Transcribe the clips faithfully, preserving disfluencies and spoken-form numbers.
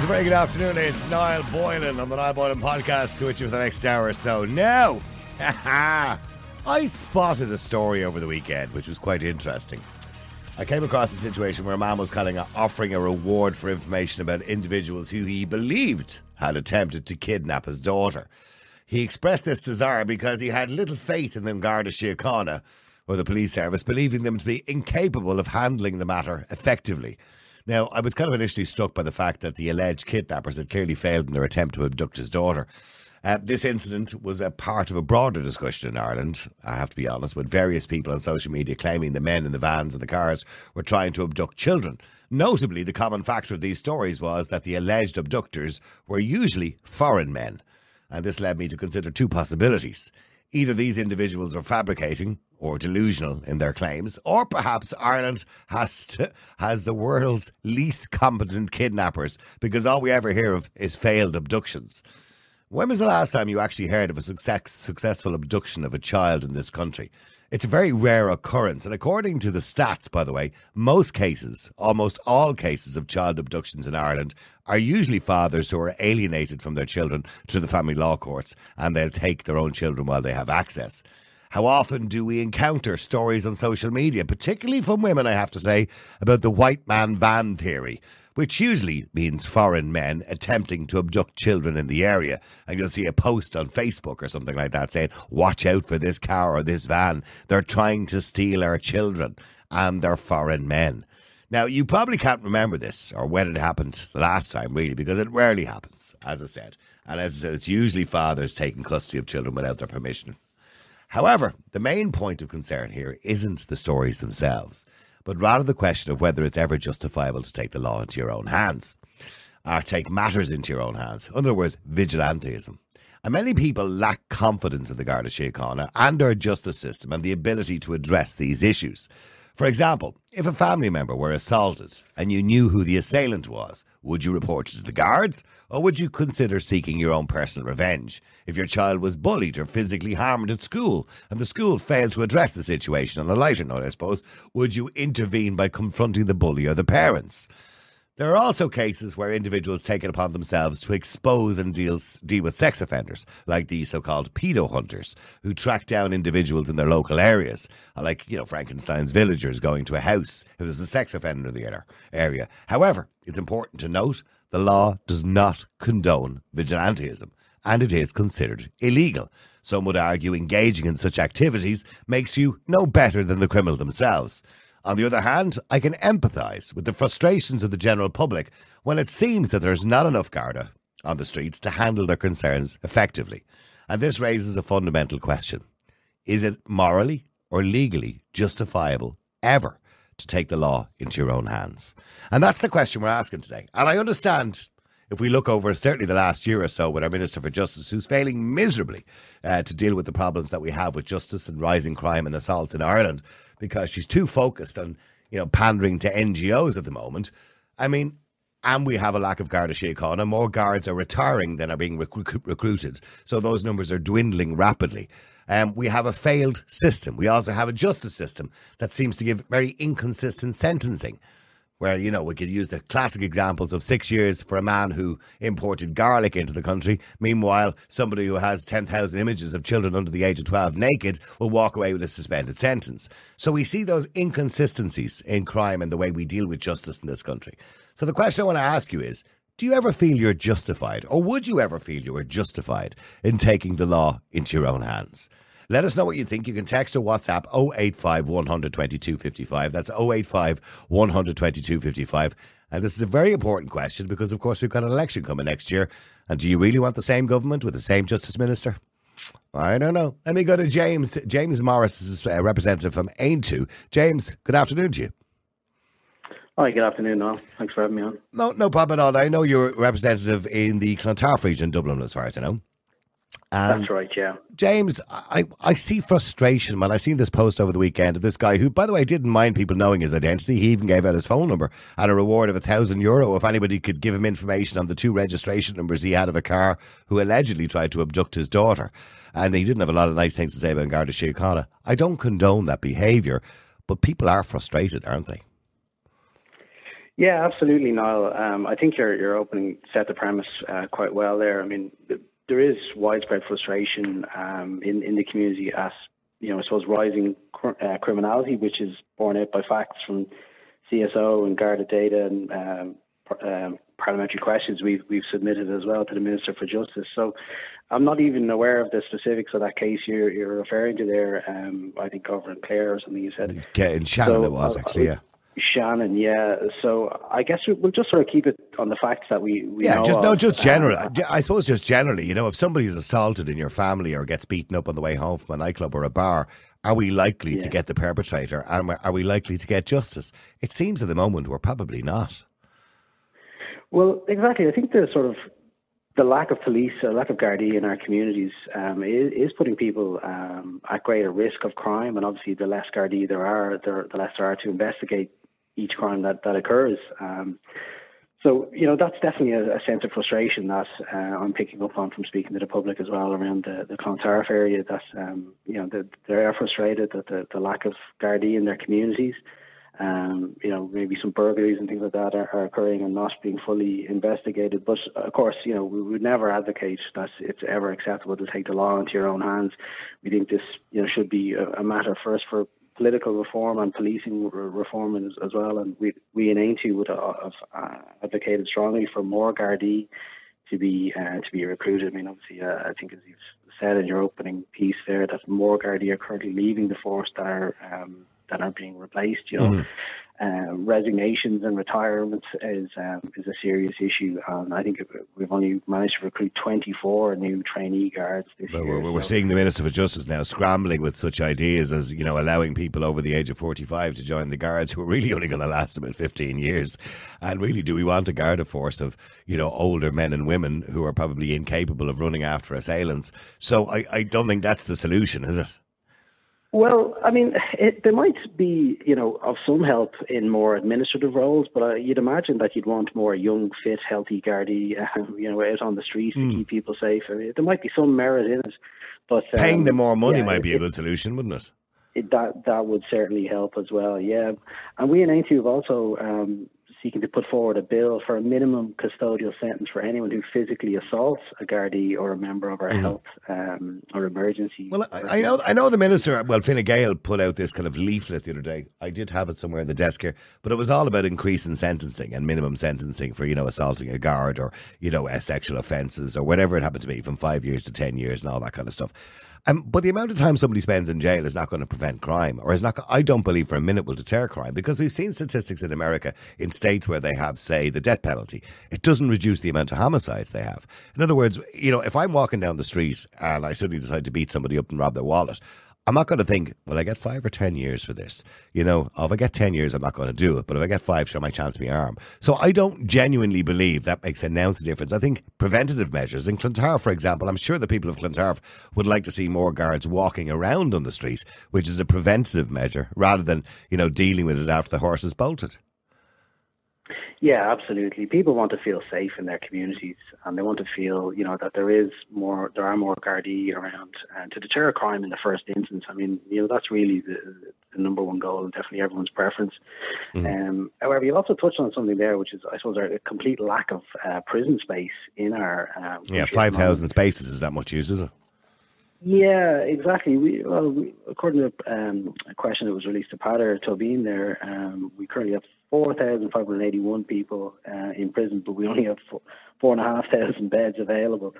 guys, a very good afternoon. It's Niall Boylan on the Niall Boylan podcast to with you for the next hour or so. Now, I spotted a story over the weekend which was quite interesting. I came across a situation where a man was calling a, offering a reward for information about individuals who he believed had attempted to kidnap his daughter. He expressed this desire because he had little faith in the Garda Síochána, or the police service, believing them to be incapable of handling the matter effectively. Now, I was kind of initially struck by the fact that the alleged kidnappers had clearly failed in their attempt to abduct his daughter. Uh, this incident was a part of a broader discussion in Ireland, I have to be honest, with various people on social media claiming the men in the vans and the cars were trying to abduct children. Notably, the common factor of these stories was that the alleged abductors were usually foreign men. And this led me to consider two possibilities. Either these individuals are fabricating or delusional in their claims, or perhaps Ireland has to, has the world's least competent kidnappers, because all we ever hear of is failed abductions. When was the last time you actually heard of a success, successful abduction of a child in this country? It's a very rare occurrence, and according to the stats, by the way, most cases, almost all cases of child abductions in Ireland are usually fathers who are alienated from their children to the family law courts, and they'll take their own children while they have access. How often do we encounter stories on social media, particularly from women, I have to say, about the white man van theory, which usually means foreign men attempting to abduct children in the area. And you'll see a post on Facebook or something like that saying, watch out for this car or this van. They're trying to steal our children, and they're foreign men. Now, you probably can't remember this or when it happened the last time, really, because it rarely happens, as I said. And as I said, it's usually fathers taking custody of children without their permission. However, the main point of concern here isn't the stories themselves, but rather the question of whether it's ever justifiable to take the law into your own hands, or take matters into your own hands. In other words, vigilantism. And many people lack confidence in the Garda Síochána and our justice system and the ability to address these issues. For example, if a family member were assaulted and you knew who the assailant was, would you report it to the guards, or would you consider seeking your own personal revenge? If your child was bullied or physically harmed at school and the school failed to address the situation, on a lighter note, I suppose, would you intervene by confronting the bully or the parents? There are also cases where individuals take it upon themselves to expose and deal, deal with sex offenders, like the so-called pedo hunters, who track down individuals in their local areas, like, you know, Frankenstein's villagers going to a house if there's a sex offender in the area. However, it's important to note the law does not condone vigilantism, and it is considered illegal. Some would argue engaging in such activities makes you no better than the criminal themselves. On the other hand, I can empathise with the frustrations of the general public when it seems that there's not enough Garda on the streets to handle their concerns effectively. And this raises a fundamental question. Is it morally or legally justifiable ever to take the law into your own hands? And that's the question we're asking today. And I understand, if we look over certainly the last year or so with our Minister for Justice, who's failing miserably uh, to deal with the problems that we have with justice and rising crime and assaults in Ireland, because she's too focused on, you know, pandering to N G Os at the moment. I mean, and we have a lack of Garda Síochána. More guards are retiring than are being rec- recruited. So those numbers are dwindling rapidly. Um, we have a failed system. We also have a justice system that seems to give very inconsistent sentencing, where, you know, we could use the classic examples of six years for a man who imported garlic into the country. Meanwhile, somebody who has ten thousand images of children under the age of twelve naked will walk away with a suspended sentence. So we see those inconsistencies in crime and the way we deal with justice in this country. So the question I want to ask you is, do you ever feel you're justified, or would you ever feel you were justified in taking the law into your own hands? Let us know what you think. You can text or WhatsApp oh eight five, one two two, five five. That's oh eight five, one two two, five five. And this is a very important question because, of course, we've got an election coming next year. And do you really want the same government with the same Justice Minister? I don't know. Let me go to James. James Morris is a representative from Aontú. James, good afternoon to you. Hi, good afternoon, Niall. Thanks for having me on. No, no problem at all. I know you're a representative in the Clontarf region, Dublin, as far as I know. Um, That's right, yeah. James, I, I see frustration, man. I seen this post over the weekend of this guy who, by the way, didn't mind people knowing his identity. He even gave out his phone number and a reward of one thousand euro if anybody could give him information on the two registration numbers he had of a car who allegedly tried to abduct his daughter. And he didn't have a lot of nice things to say about Garda Síochána. I don't condone that behaviour, but people are frustrated, aren't they? Yeah, absolutely, Niall. Um, I think your your opening set the premise uh, quite well there. I mean, there is widespread frustration um, in in the community at, you know, I suppose rising cr uh, criminality, which is borne out by facts from C S O and Garda data and um, um, parliamentary questions we've we've submitted as well to the Minister for Justice. So I'm not even aware of the specifics of that case you're, you're referring to there. Um, I think over in Clare or something you said. Yeah, in Shannon so, it was actually, yeah. Shannon, yeah. So I guess we'll just sort of keep it on the facts that we, we yeah, know. Yeah, just, no, just generally. Um, I suppose just generally, you know, if somebody is assaulted in your family or gets beaten up on the way home from a nightclub or a bar, are we likely yeah. to get the perpetrator, and are we likely to get justice? It seems at the moment we're probably not. Well, exactly. I think the sort of the lack of police, uh, lack of Gardaí in our communities um, is, is putting people um, at greater risk of crime, and obviously the less Gardaí there are, the, the less there are to investigate each crime that, that occurs. Um, so, you know, that's definitely a, a sense of frustration that uh, I'm picking up on from speaking to the public as well around the, the Clontarf area, that, um, you know, the, they are frustrated that the, the lack of Gardaí in their communities, um, you know, maybe some burglaries and things like that are, are occurring and not being fully investigated. But, of course, you know, we would never advocate that it's ever acceptable to take the law into your own hands. We think this, you know, should be a, a matter first for political reform and policing reform as, as well, and we we in Aontú would have uh, advocated strongly for more Gardaí to be uh, to be recruited. I mean, obviously, uh, I think as you've said in your opening piece there, that more Gardaí are currently leaving the force that are um, that are being replaced. You know, mm. uh, resignations and retirements is um, is a serious issue, and I think we've only managed to recruit twenty-four new trainee guards this well, year. We're, we're so. seeing the Minister for Justice now scrambling with such ideas as, you know, allowing people over the age of forty-five to join the guards, who are really only going to last about fifteen years. And really, do we want a Garda force of, you know, older men and women who are probably incapable of running after assailants? So I, I don't think that's the solution, is it? Well, I mean, it, there might be, you know, of some help in more administrative roles, but uh, you'd imagine that you'd want more young, fit, healthy Gardaí, uh, you know, out on the streets mm. to keep people safe. I mean, there might be some merit in it, but um, paying them more money yeah, might be it, a good solution, wouldn't it? it? That that would certainly help as well. Yeah, and we in Aontú have also um, seeking to put forward a bill for a minimum custodial sentence for anyone who physically assaults a Gardaí or a member of our mm. health um, or emergency. Well, I, I know I know the Minister, well, Fine Gael put out this kind of leaflet the other day. I did have it somewhere in the desk here, but it was all about increasing sentencing and minimum sentencing for, you know, assaulting a guard or, you know, sexual offences or whatever it happened to be, from five years to ten years and all that kind of stuff. Um, but the amount of time somebody spends in jail is not going to prevent crime, or is not. I don't believe for a minute will deter crime, because we've seen statistics in America, in states where they have, say, the death penalty. It doesn't reduce the amount of homicides they have. In other words, you know, if I'm walking down the street and I suddenly decide to beat somebody up and rob their wallet, I'm not going to think, well, I get five or ten years for this. You know, oh, if I get ten years, I'm not going to do it. But if I get five, sure, I might chance my arm. So I don't genuinely believe that makes an ounce of difference. I think preventative measures in Clontarf, for example, I'm sure the people of Clontarf would like to see more guards walking around on the street, which is a preventative measure, rather than, you know, dealing with it after the horse has bolted. Yeah, absolutely. People want to feel safe in their communities, and they want to feel, you know, that there is more, there are more Gardaí around uh, to deter crime in the first instance. I mean, you know, that's really the, the number one goal, and definitely everyone's preference. Mm. Um, however, you also touched on something there, which is, I suppose, a complete lack of uh, prison space in our. Uh, yeah, five thousand spaces is that much use, is it? Yeah, exactly. We, well, we, according to um, a question that was released to Peadar Tóibín there, um, we currently have four thousand five hundred eighty-one people uh, in prison, but we only have four thousand five hundred beds available.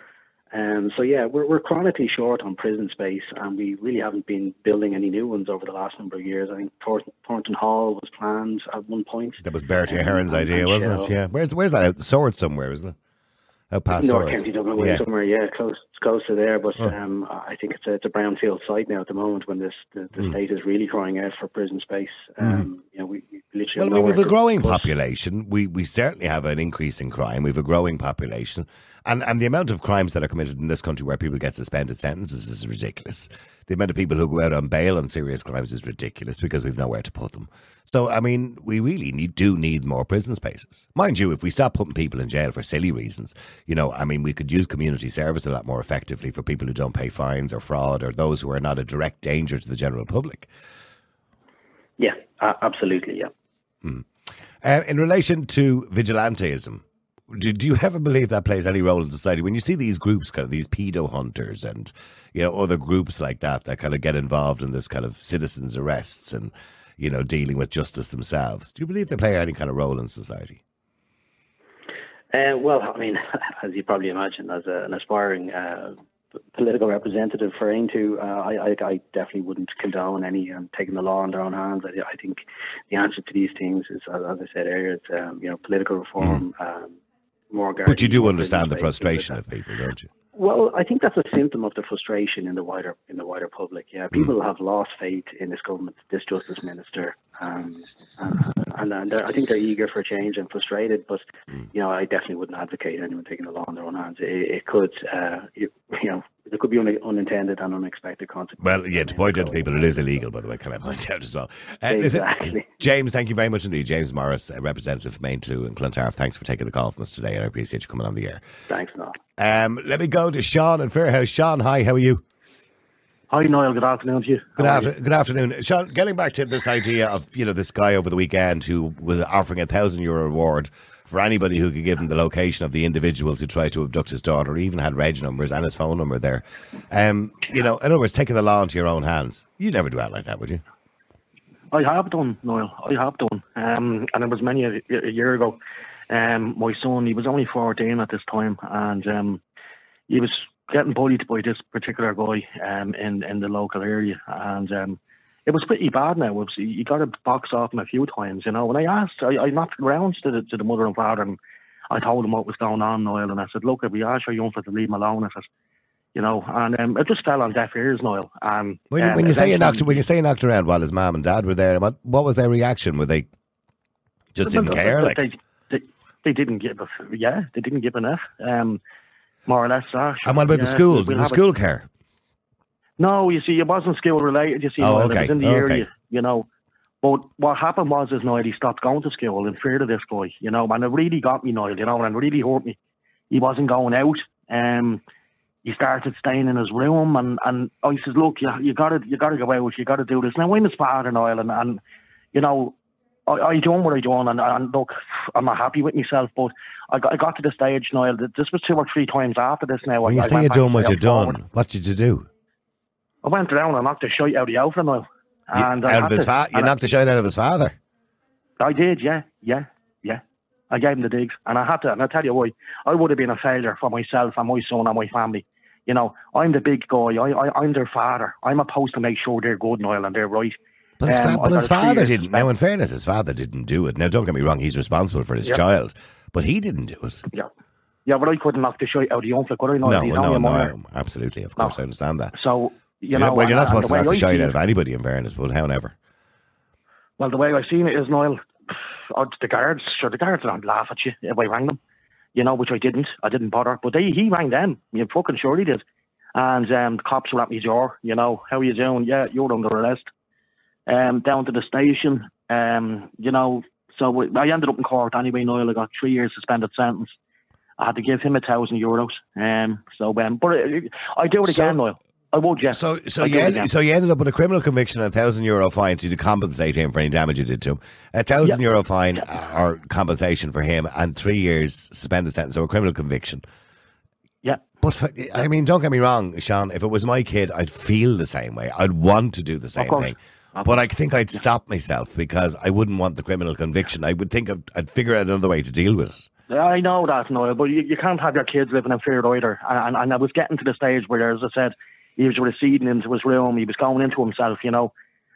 Um, so, yeah, we're, we're chronically short on prison space, and we really haven't been building any new ones over the last number of years. I think Thornton, Thornton Hall was planned at one point. That was Bertie um, Heron's idea, wasn't Shell. it? Yeah. Where's where's that? Out the Swords somewhere, isn't it? Out past North Swords. County Dublin, yeah. somewhere, yeah, close. Close to there, but um, I think it's a, it's a brownfield site now at the moment, when this the, the mm. state is really crying out for prison space. Um, mm. You know, we, we literally. Well, we have a growing population. We we certainly have an increase in crime. We have a growing population, and and the amount of crimes that are committed in this country where people get suspended sentences is ridiculous. The amount of people who go out on bail on serious crimes is ridiculous, because we've nowhere to put them. So I mean, we really need, do need more prison spaces, mind you. If we stop putting people in jail for silly reasons, you know, I mean, we could use community service a lot more effectively. effectively for people who don't pay fines or fraud, or those who are not a direct danger to the general public. Yeah, uh, absolutely, yeah. Mm. Uh, in relation to vigilantism, do, do you ever believe that plays any role in society? When you see these groups, kind of these pedo hunters and, you know, other groups like that that kind of get involved in this kind of citizens' arrests and, you know, dealing with justice themselves, do you believe they play any kind of role in society? Uh, well, I mean, as you probably imagine, as a, an aspiring uh, political representative for Aontú, uh, I, I, I definitely wouldn't condone any um, taking the law in their own hands. I, I think the answer to these things is, as I said earlier, it's um, you know, political reform, mm. um, more. But you do understand the frustration of people, don't you? Well, I think that's a symptom of the frustration in the wider in the wider public. Yeah, people mm. have lost faith in this government, this justice minister, um, and, and, and I think they're eager for change and frustrated. But mm. you know, I definitely wouldn't advocate anyone taking the law in their own hands. It, it could, uh, it, you know, there could be un- unintended and unexpected consequences. Well, yeah, to point out to people, it is illegal, by the way. Can I point out as well? Uh, exactly. Listen, James, thank you very much indeed. James Morris, uh, representative from Aontú and Clontarf. Thanks for taking the call from us today, and I appreciate you coming on the air. Thanks, Noel. Um, let me go to Sean in Fairhouse. Sean, hi, how are you? Hi, Niall. Good afternoon to you. Good, after- you. Good afternoon. Sean, getting back to this idea of, you know, this guy over the weekend who was offering a thousand euro reward for anybody who could give him the location of the individuals who tried to abduct his daughter, he even had reg numbers and his phone number there. Um, you know, in other words, taking the law into your own hands. You'd never do that like that, would you? I have done, Niall. I have done. Um, and it was many a, a year ago. Um, my son, he was only fourteen at this time, and um, he was getting bullied by this particular guy um, in, in the local area, and um, it was pretty bad now. Was, he got a box off him a few times, you know, and I asked, I, I knocked round to the, to the mother and father, and I told them what was going on, Niall, and I said, look, if we ask your young for to leave him alone, I said, you know, and um, it just fell on deaf ears, Niall. Um, when, um, when, you say you knocked, when you say you knocked around while his mum and dad were there, what, what was their reaction? Were they just didn't care? Like? They, they, They didn't give a yeah. They didn't give an F. Um, more or less. Uh, and what about yeah, the school? Did we'll the school it. care? No, you see, it wasn't school related. You see, oh, well, okay. It was in the oh, area, okay. you know. But what happened was, is Niall, he stopped going to school in fear of this guy, you know. And it really got me, Niall, you know, and it really hurt me. He wasn't going out. Um, he started staying in his room, and and I says, look, you you got to you got to go out. You got to do this. Now I'm his father, Niall, and, and you know. I, I done what I done, and, and look, I'm not happy with myself, but I got, I got to the stage, Niall, that this was two or three times after this now. When I, you I say you done what you done, forward. What did you do? I went down and knocked the shite out of the outfit, Niall. And you, out of his fa- to, you knocked I, the shite out of his father? I did, yeah, yeah, yeah. I gave him the digs, and I had to, and I tell you why, I would have been a failure for myself and my son and my family. You know, I'm the big guy, I, I, I'm their father. I'm supposed to make sure they're good, Niall, and they're right. But his, fa- um, but his father didn't. Now, in fairness, his father didn't do it. Now, don't get me wrong, he's responsible for his yep. child, but he didn't do it. Yeah, yeah, but I couldn't knock the shit out of the uncle, could I? No, no, no, no, absolutely, of course, no. I understand that. So, you know... Well, you're not supposed to knock the shit out of anybody, in fairness, but however. Well, the way I've seen it is, Niall, the guards, sure, the guards don't laugh at you if I rang them, you know, which I didn't. I didn't bother, but they, he rang them. You fucking sure he did. And um, the cops were at my door, you know, how are you doing? Yeah, you're under arrest. Um, down to the station, um, you know, so we, I ended up in court anyway, Niall. I got three years suspended sentence. I had to give him a thousand euros. Um, so, um, but it, I do it so, again, Niall. I would, yeah. So, so you ended, so you ended up with a criminal conviction and a thousand euro fine to compensate him for any damage you did to him. A thousand yeah. euro fine yeah. or compensation for him, and three years suspended sentence, or so a criminal conviction. Yeah. But, for, I mean, don't get me wrong, Sean, if it was my kid, I'd feel the same way. I'd want to do the same thing. But I think I'd stop myself because I wouldn't want the criminal conviction. I would think of, I'd figure out another way to deal with it. Yeah, I know that, Noel, but you, you can't have your kids living in fear either. And, and, and I was getting to the stage where, as I said, he was receding into his room. He was going into himself, you know.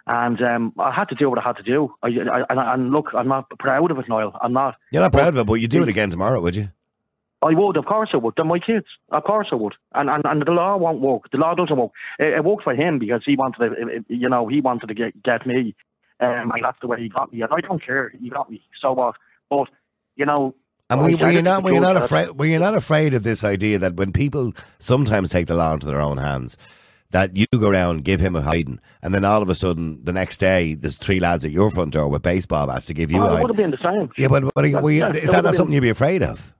And um, I had to do what I had to do. I, I, and, and look, I'm not proud of it, Noel. I'm not. You're not proud of it, but you'd do it again tomorrow, would you? I would, of course I would. They're my kids. Of course I would. And and, and the law won't work. The law doesn't work. It, it worked for him because he wanted to, you know, he wanted to get, get me. Um, and that's the way he got me. And I don't care. He got me. So what? But, you know... And were, were, you not, were, you not afraid, were you not afraid of this idea that when people sometimes take the law into their own hands, that you go around, give him a hiding, and then all of a sudden, the next day, there's three lads at your front door with baseball bats to give you oh, a hiding? It would have been the same. Yeah, but, but you, yeah, is that not been... something you'd be afraid of?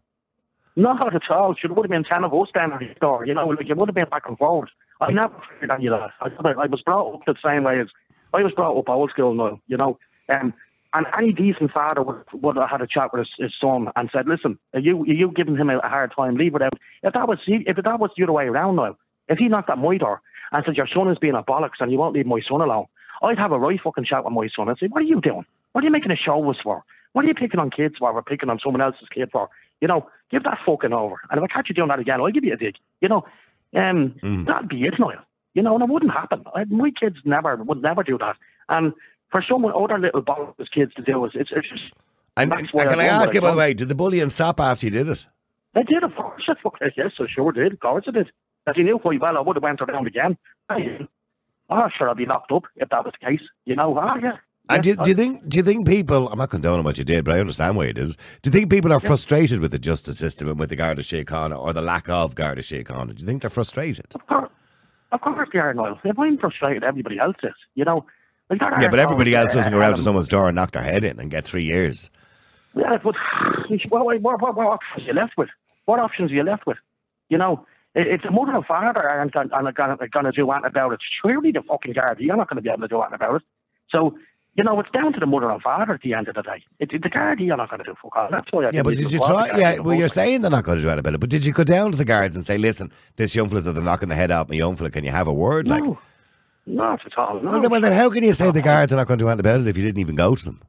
Not at all. It would have been ten of us down at the store, you know, like it would have been back and forth. I never figured any of that. I, I was brought up the same way as I was brought up old school now, you know. Um, And any decent father would, would have had a chat with his, his son and said, listen, are you are you giving him a hard time? Leave it out. If that was if that was the other way around now, if he knocked at my door and said, your son is being a bollocks and you won't leave my son alone, I'd have a right fucking chat with my son and say, what are you doing? What are you making a show of us for? What are you picking on kids for? We're picking on someone else's kid for? You know, give that fucking over. And if I catch you doing that again, I'll give you a dig. You know, um, mm. that'd be it, Niall. You know, and it wouldn't happen. I, my kids never would never do that. And for someone other little bollocks kids to do it, it's, it's just... And, and can I ask you, by the way, did the bully and stop after you did it? I did, of course. Yes, I sure did. Of course I did. As he knew quite well, I would have went around again. I, oh, sure, I'd be locked up if that was the case. You know, ah, yeah. And do, do you think do you think people, I'm not condoning what you did, but I understand why you did, do you think people are yeah. frustrated with the justice system and with the Garda Síochána, or the lack of Garda Síochána? Do you think they're frustrated? Of course, of course they are, Niall. If I'm frustrated, everybody else is, you know. Like yeah, but everybody else doesn't go around to someone's door and knock their head in and get three years. Yeah, but well, what, what, what, what options are you left with? What options are you left with? You know, it's a mother and father aren't going to do anything about it. Surely the fucking Garda, you're not going to be able to do anything about it. So... You know, it's down to the mother and father at the end of the day. It, it, the Garda, you're not going to do fuck all. That's why I yeah, but did you try? Yeah, well, you're saying they're not going to do anything about it. But did you go down to the guards and say, listen, this young fella's at the knocking the head out, my young fella, can you have a word? No, like, not at all. No. Well, then, well, then how can you say the guards are not going to do anything about it if you didn't even go to them?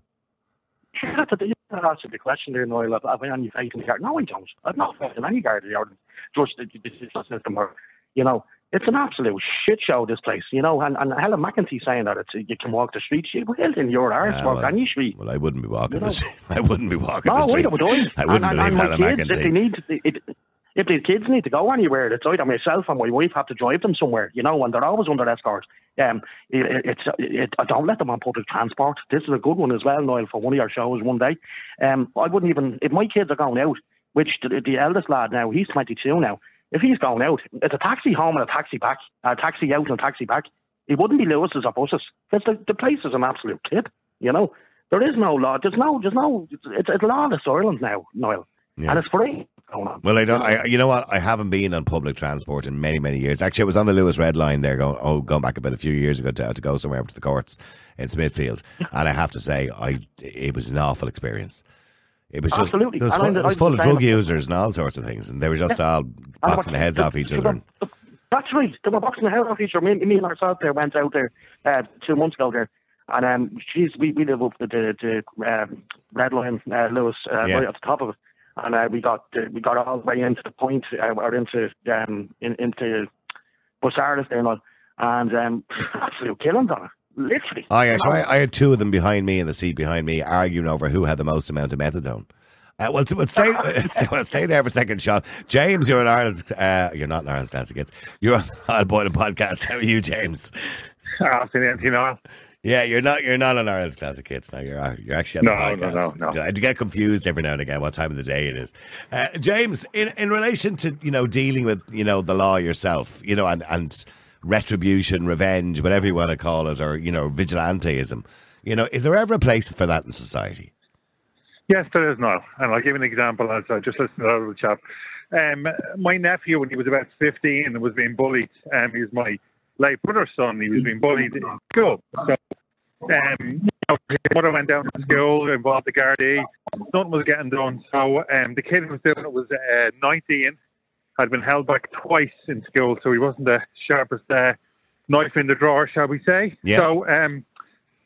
That's a, that answered the question there, Noel. Have I any faith in the guard? No, I don't. I've not faith in any guard of the order. Just listening to her. You know, it's an absolute shit show, this place, you know, and, and Helen McEntee saying that it's, you can walk the streets. She will in your arse, yeah, walk well, any street. Well, I wouldn't be walking you know? the streets. I wouldn't be walking no, the streets. Would I? I wouldn't and, believe and, and Helen kids, McEntee. If they need to, it, if the kids need to go anywhere, it's either myself and my wife have to drive them somewhere, you know, and they're always under escort. Um, it, it's, it, I don't let them on public transport. This is a good one as well, Niall, for one of your shows one day. Um, I wouldn't even, if my kids are going out, which the, the eldest lad now, he's twenty-two now, if he's going out, it's a taxi home and a taxi back, a taxi out and a taxi back. It wouldn't be Lewis's or buses. It's like the place is an absolute tip, you know. There is no law. There's no, there's no, it's, it's lawless Ireland now, Niall. Yeah. And it's free. Well, I don't, I, you know what? I haven't been on public transport in many, many years. Actually, I was on the Luas Red Line there, going, oh, going back about a few years ago to, to go somewhere up to the courts in Smithfield. And I have to say, I it was an awful experience. It was just Absolutely. It was, full, it was full of drug users and all sorts of things, and they were just yeah. all boxing their heads the, off each the, other. The, that's right. They were boxing their heads off each other. Me, me and ourselves there went out there uh, two months ago there, and um, geez, we, we live up the, the, the um, Red Lion, uh, Luas, uh, yeah. right at the top of it, and uh, we got uh, we got all the way into the point uh, or into um, in, into Bussard there and and um, absolute killings on it. Literally. Oh, yeah, so I, I had two of them behind me in the seat behind me arguing over who had the most amount of methadone. Uh, well, so, well, stay, well, stay there for a second, Sean. James, you're in Ireland's. Uh, you're not in Ireland's Classic Hits. You're on the Niall Boylan podcast. How are you, James? I've seen it, you know. Yeah, you're not. You're not on Ireland's Classic Hits now. You're you're actually on the no, podcast. No, no, no. I get confused every now and again what time of the day it is. Uh, James, in in relation to you know dealing with you know the law yourself, you know and and. retribution, revenge, whatever you want to call it, or, you know, vigilanteism. You know, is there ever a place for that in society? Yes, there is now. And I'll give an example. As I just listened to that little chap. Um, my nephew, when he was about fifteen, was being bullied. Um, he was my late brother's son. He was being bullied in school. So, um, you know, his mother went down to school, involved the Gardaí. Nothing was getting done. So um, the kid who was doing it was uh, nineteen. Had been held back twice in school, so he wasn't the sharpest uh, knife in the drawer, shall we say. Yeah. So um,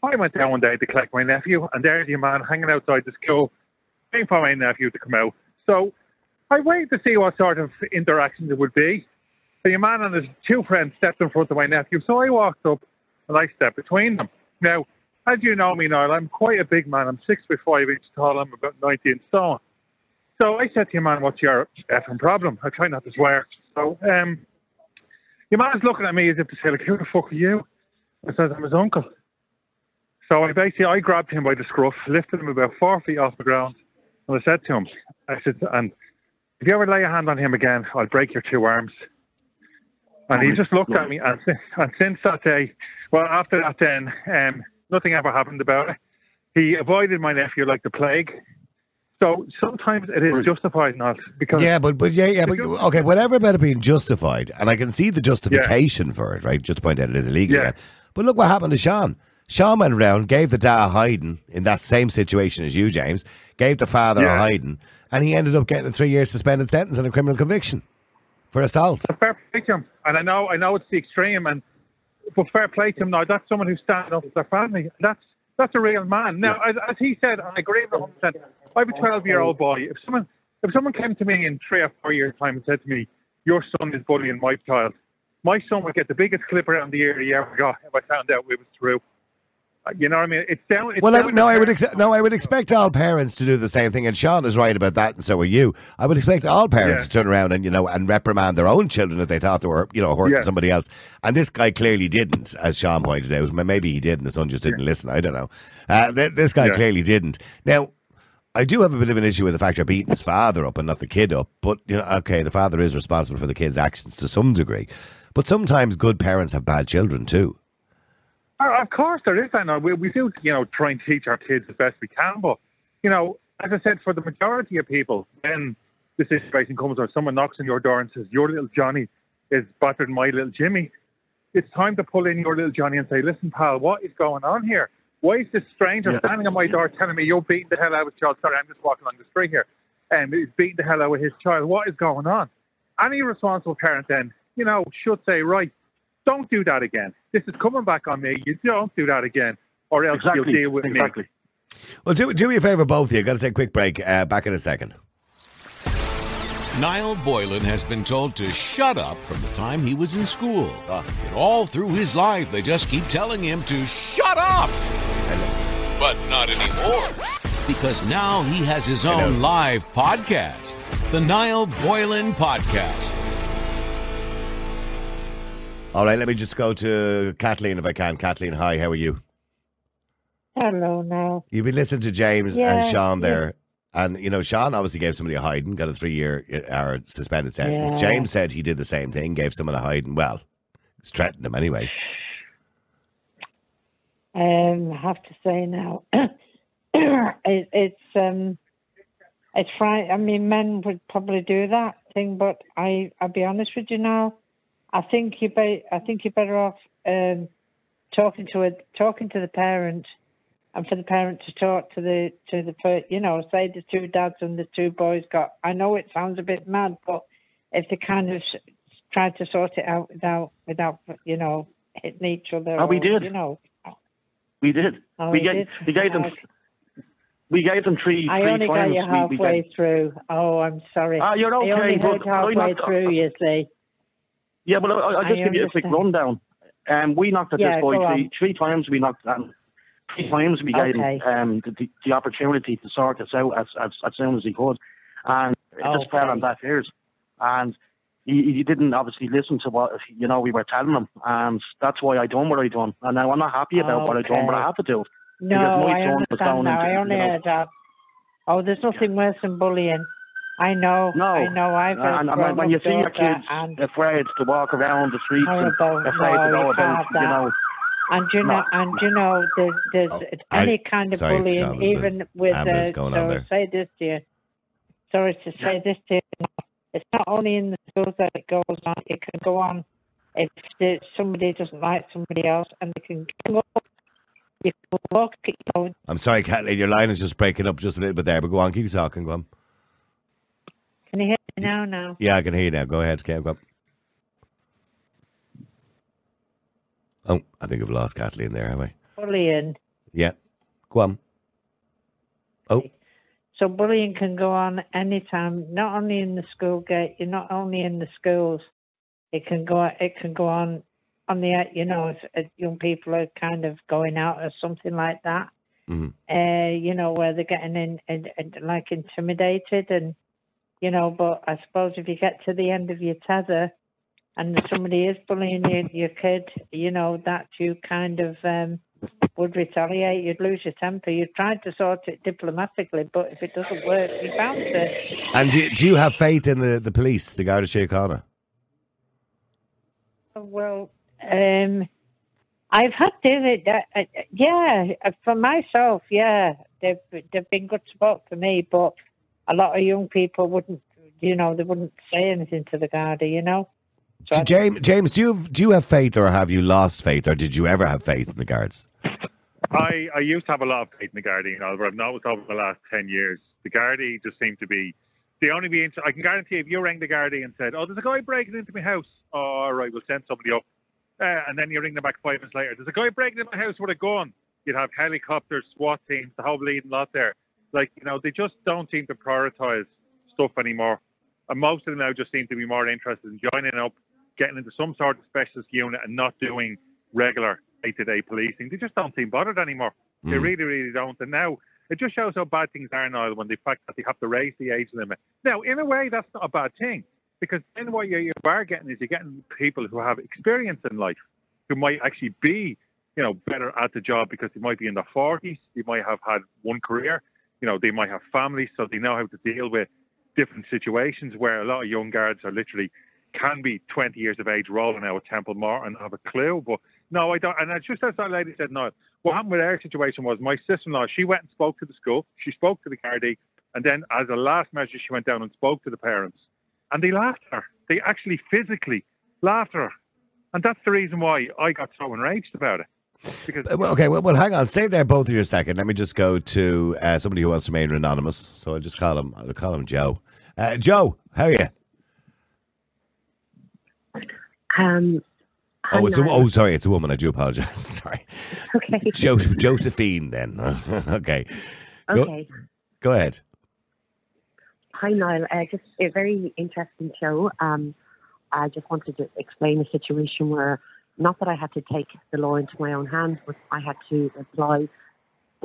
I went down one day to collect my nephew, and there's your man hanging outside the school, waiting for my nephew to come out. So I waited to see what sort of interaction there would be. So your man and his two friends stepped in front of my nephew, so I walked up and I stepped between them. Now, as you know me, Niall, I'm quite a big man. I'm six foot five inches tall. I'm about nineteen stone. So I said to your man, what's your effing problem? I try not to swear. So um, your man's looking at me as if to say, like, who the fuck are you? I said, I'm his uncle. So I basically, I grabbed him by the scruff, lifted him about four feet off the ground, and I said to him, I said, and if you ever lay a hand on him again, I'll break your two arms. And he just looked at me, and, and since that day, well, after that then, um, nothing ever happened about it. He avoided my nephew like the plague. So sometimes it is justified, not because yeah, but but yeah, yeah, but okay, whatever about it being justified, and I can see the justification yeah. for it, right? Just to point out it is illegal, yeah. again. But look what happened to Sean. Sean went round, gave the dad a hiding in that same situation as you, James, gave the father yeah. a hiding, and he ended up getting a three year suspended sentence and a criminal conviction for assault. A fair play to him. And I know, I know it's the extreme, and but fair play to him now. That's someone who's standing up for their family. That's that's a real man. Now, as, as he said, and I agree with him, I have a twelve-year-old boy. If someone if someone came to me in three or four years' time and said to me, your son is bullying my child, my son would get the biggest clip around the ear he ever got if I found out it was true. You know what I mean? It's down. It's well, down I would, no, I would ex- no, I would expect all parents to do the same thing, and Sean is right about that, and so are you. I would expect all parents yeah. to turn around and you know and reprimand their own children if they thought they were you know hurting yeah. somebody else. And this guy clearly didn't, as Sean pointed out. Maybe he did, and the son just didn't yeah. listen. I don't know. Uh, th- this guy yeah. clearly didn't. Now, I do have a bit of an issue with the fact you're beating his father up and not the kid up. But you know, okay, the father is responsible for the kid's actions to some degree. But sometimes good parents have bad children too. Of course there is, I know. We, we do, you know, try and teach our kids as best we can, but, you know, as I said, for the majority of people, when this situation comes or someone knocks on your door and says, your little Johnny is battering my little Jimmy, it's time to pull in your little Johnny and say, listen, pal, what is going on here? Why is this stranger yeah. standing at my door telling me you're beating the hell out of his child? Sorry, I'm just walking along the street here. And um, he's beating the hell out of his child. What is going on? Any responsible parent then, you know, should say, right, don't do that again. This is coming back on me. You don't do that again, or else exactly. you'll deal with exactly. me. Well, do, do me a favour, both of you. Got to take a quick break. Uh, back in a second. Niall Boylan has been told to shut up from the time he was in school. Oh. And all through his life, they just keep telling him to shut up. But not anymore. Because now he has his own live podcast, the Niall Boylan Podcast. All right, let me just go to Kathleen if I can. Kathleen, hi, how are you? Hello, now. You've been listening to James yeah, and Sean there. Yeah. And, you know, Sean obviously gave somebody a hiding, got a three-year uh, suspended sentence. Yeah. James said he did the same thing, gave someone a hiding. Well, it's threatened him anyway. Um, I have to say now, it, it's, um, it's right. I mean, men would probably do that thing, but I, I'll be honest with you now. I think you be, I think you're better off um, talking to a, talking to the parent, and for the parent to talk to the to the you know say the two dads and the two boys got. I know it sounds a bit mad, but if they kind of tried to sort it out without without you know hitting each other. Oh, we or, did. You know, we did. Oh, we, we, did. Gave, we gave them. We gave them three. I three only finals. Got you halfway we, we through. Oh, I'm sorry. Ah, you're okay. I only but halfway not, through, you see. Yeah, well, I'll, I'll just I give understand. you a quick rundown. Um, we knocked at yeah, this boy three, three times. We knocked down. Three times we gave okay. him um, the, the opportunity to sort us out as, as, as soon as he could. And it okay. just fell on deaf ears. And he, he didn't obviously listen to what, you know, we were telling him. And that's why I done what I done. And now I'm not happy about okay. what I done, but I have to do it. No, I understand now. I only you know, heard that. Oh, there's nothing worse than bullying. I know, no. I know, I've and, and when you see your kids afraid to walk around the streets and afraid no, to go about, you know. And you know, and you know there's, there's oh, any I, kind of sorry, bullying, Sean, even with, uh, going so on there. say this to you, sorry to say yeah. this to you, it's not only in the schools that it goes on, it can go on if somebody doesn't like somebody else and they can go up. You can walk, you know. I'm sorry, Kathleen, your line is just breaking up just a little bit there, but go on, keep talking, go on. Can you hear me now? Now? Yeah, I can hear you now. Go ahead, Cam. Go. Oh, I think I've lost Kathleen there, have I? Bullying. Yeah. Go on. Oh. So bullying can go on any time, not only in the school gate, you're not only in the schools. It can go it can go on on the, you know, if young people are kind of going out or something like that. Mm-hmm. Uh, you know, where they're getting in, in, in like intimidated and you know, but I suppose if you get to the end of your tether and somebody is bullying you, your kid, you know, that you kind of um, would retaliate. You'd lose your temper. You tried to sort it diplomatically, but if it doesn't work, you bounce it. And do, do you have faith in the, the police, the Garda Síochána? Well, um, I've had it. Uh, yeah, for myself, yeah. They've, they've been good support for me, but a lot of young people wouldn't, you know, they wouldn't say anything to the Garda, you know. So James, James, do you have, do you have faith, or have you lost faith, or did you ever have faith in the guards? I, I used to have a lot of faith in the Gardaí, you know, but I've noticed over the last ten years, the Gardaí just seem to be, they only be, inter- I can guarantee if you rang the Gardaí and said, oh, there's a guy breaking into my house, oh, all right, we'll send somebody up. Uh, and then you ring them back five minutes later, there's a guy breaking into my house with a gun. You'd have helicopters, SWAT teams, the whole leading lot there. Like, you know, they just don't seem to prioritise stuff anymore. And most of them now just seem to be more interested in joining up, getting into some sort of specialist unit and not doing regular day-to-day policing. They just don't seem bothered anymore. Mm. They really, really don't. And now it just shows how bad things are now when the fact that they have to raise the age limit. Now, in a way, that's not a bad thing, because then what you are getting is you're getting people who have experience in life, who might actually be, you know, better at the job because they might be in their forties, they might have had one career, you know, they might have families, so they know how to deal with different situations, where a lot of young guards are literally can be twenty years of age rolling out with Temple Moor and have a clue. But no, I don't. And it's just as that lady said, no, what happened with our situation was my sister-in-law, she went and spoke to the school, she spoke to the Gardaí, and then as a last measure, she went down and spoke to the parents. And they laughed at her. They actually physically laughed at her. And that's the reason why I got so enraged about it. Because well, okay, well, well, hang on. Stay there, both of you, a second. Let me just go to uh, somebody who wants to remain anonymous. So I'll just call him, I'll call him Joe. Uh, Joe, how are you? Um, oh, it's a, oh, sorry, it's a woman. I do apologise. Sorry. Okay. Jo- Josephine, then. okay. Go, okay. Go ahead. Hi, Niall. Uh, just a very interesting show. Um, I just wanted to explain a situation where, not that I had to take the law into my own hands, but I had to apply